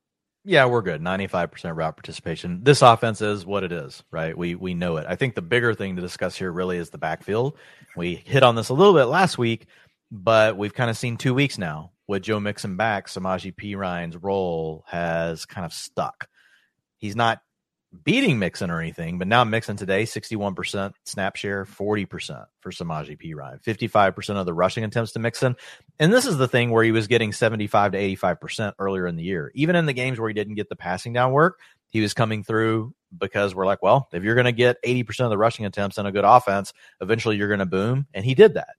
Yeah, we're good. 95% route participation. This offense is what it is, right? We know it. I think the bigger thing to discuss here really is the backfield. We hit on this a little bit last week, but we've kind of seen 2 weeks now with Joe Mixon back. Samaje Perine role has kind of stuck. He's not beating Mixon or anything, but now Mixon today, 61% snap share, 40% for Samaje Perine, 55% of the rushing attempts to Mixon. And this is the thing where he was getting 75 to 85% earlier in the year. Even in the games where he didn't get the passing down work, he was coming through because we're like, well, if you're going to get 80% of the rushing attempts in a good offense, eventually you're going to boom. And he did that.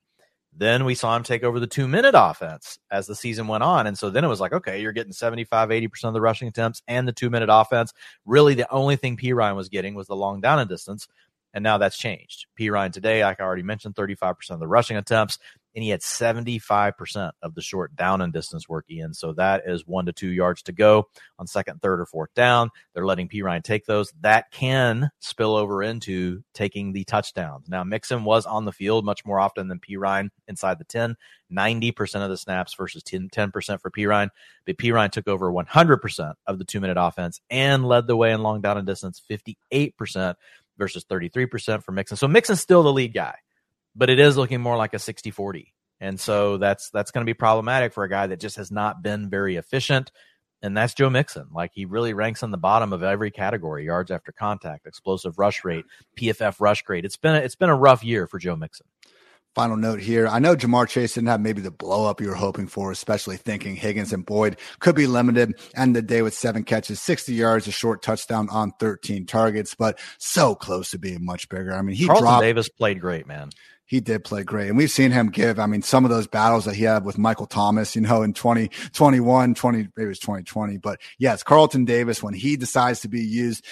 Then we saw him take over the 2-minute offense as the season went on. And so then it was like, okay, you're getting 75, 80% of the rushing attempts and the 2-minute offense. Really, the only thing Perine was getting was the long down and distance. And now that's changed. Perine today, like I already mentioned, 35% of the rushing attempts, and he had 75% of the short down and distance work, Ian. So that is 1 to 2 yards to go on second, third, or fourth down. They're letting Perine take those. That can spill over into taking the touchdowns. Now, Mixon was on the field much more often than Perine inside the 10, 90% of the snaps versus 10% for Perine. But Perine took over 100% of the 2-minute offense and led the way in long down and distance, 58% versus 33% for Mixon. So Mixon's still the lead guy, but it is looking more like a 60-40. And so that's going to be problematic for a guy that just has not been very efficient. And that's Joe Mixon. Like, he really ranks on the bottom of every category: yards after contact, explosive rush rate, PFF rush grade. It's been a rough year for Joe Mixon. Final note here. I know Jamar Chase didn't have maybe the blow up you were hoping for, especially thinking Higgins and Boyd could be limited. End of the day with 7 catches, 60 yards, a short touchdown on 13 targets, but so close to being much bigger. I mean, Carlton Davis played great, man. He did play great. And we've seen him give, I mean, some of those battles that he had with Michael Thomas, you know, in 2021, 20, maybe it was 2020. But yes, Carlton Davis, when he decides to be used,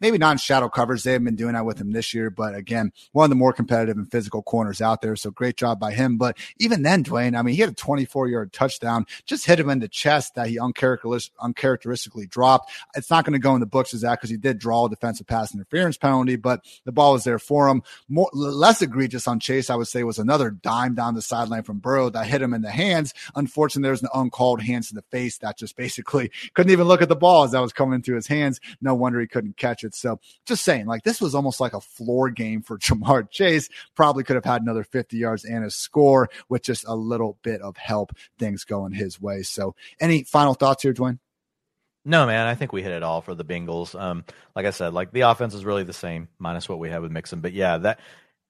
maybe not in shadow coverage. They haven't been doing that with him this year. But again, one of the more competitive and physical corners out there. So great job by him. But even then, Dwayne, I mean, he had a 24-yard touchdown, just hit him in the chest that he uncharacteristically dropped. It's not going to go in the books as that because he did draw a defensive pass interference penalty, but the ball was there for him. Less egregious on Chase, I would say, was another dime down the sideline from Burrow that hit him in the hands. Unfortunately, there was an uncalled hands to the face that just basically couldn't even look at the ball as that was coming into his hands. No wonder he couldn't catch it. So just saying, like, this was almost like a floor game for Jamar Chase. Probably could have had another 50 yards and a score with just a little bit of help, things going his way. So any final thoughts here, Dwayne? No, man, I think we hit it all for the Bengals. Like I said, like, the offense is really the same minus what we have with Mixon. But yeah,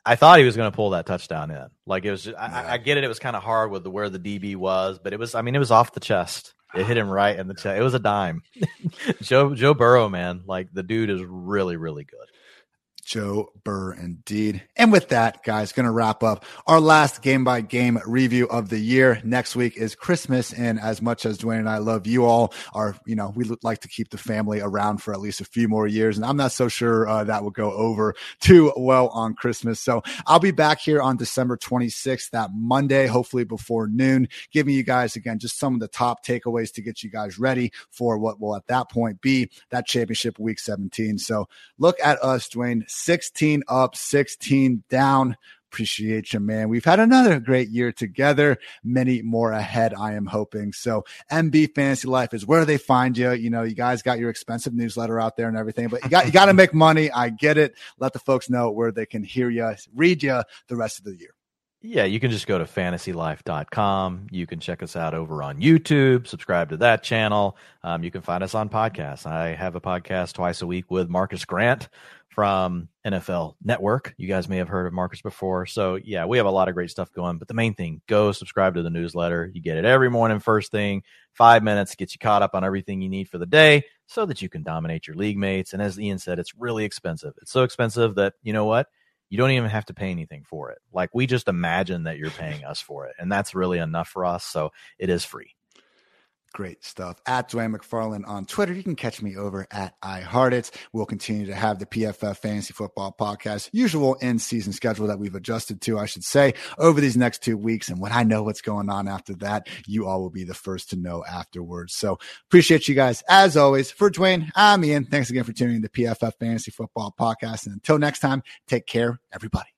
I thought he was going to pull that touchdown in. Like, it was just, I get it. It was kind of hard with where the DB was, but it was off the chest. It hit him right in the chest. It was a dime. Joe Burrow, man. Like, the dude is really, really good. Joe Burr indeed. And with that, guys, going to wrap up our last game by game review of the year. Next week is Christmas. And as much as Dwayne and I love you all, we like to keep the family around for at least a few more years. And I'm not so sure that will go over too well on Christmas. So I'll be back here on December 26th, that Monday, hopefully before noon, giving you guys again, just some of the top takeaways to get you guys ready for what will at that point be that championship week 17. So look at us, Dwayne. 16 up, 16 down. Appreciate you, man. We've had another great year together. Many more ahead, I am hoping. So MB Fantasy Life is where they find you. You know, you guys got your expensive newsletter out there and everything, but you got to make money. I get it. Let the folks know where they can hear you, read you the rest of the year. Yeah, you can just go to fantasylife.com. You can check us out over on YouTube, subscribe to that channel. You can find us on podcasts. I have a podcast twice a week with Marcus Grant from NFL Network. You guys may have heard of Marcus before. So yeah, we have a lot of great stuff going, but the main thing, go subscribe to the newsletter. You get it every morning, first thing, 5 minutes, gets you caught up on everything you need for the day so that you can dominate your league mates. And as Ian said, it's really expensive. It's so expensive that, you know what? You don't even have to pay anything for it. Like, we just imagine that you're paying us for it, and that's really enough for us. So it is free. Great stuff. At Dwayne McFarland on Twitter. You can catch me over at iHeartIt. We'll continue to have the PFF Fantasy Football Podcast, usual in-season schedule that we've adjusted to, I should say, over these next 2 weeks. And when I know what's going on after that, you all will be the first to know afterwards. So appreciate you guys. As always, for Dwayne, I'm Ian. Thanks again for tuning in to the PFF Fantasy Football Podcast. And until next time, take care, everybody.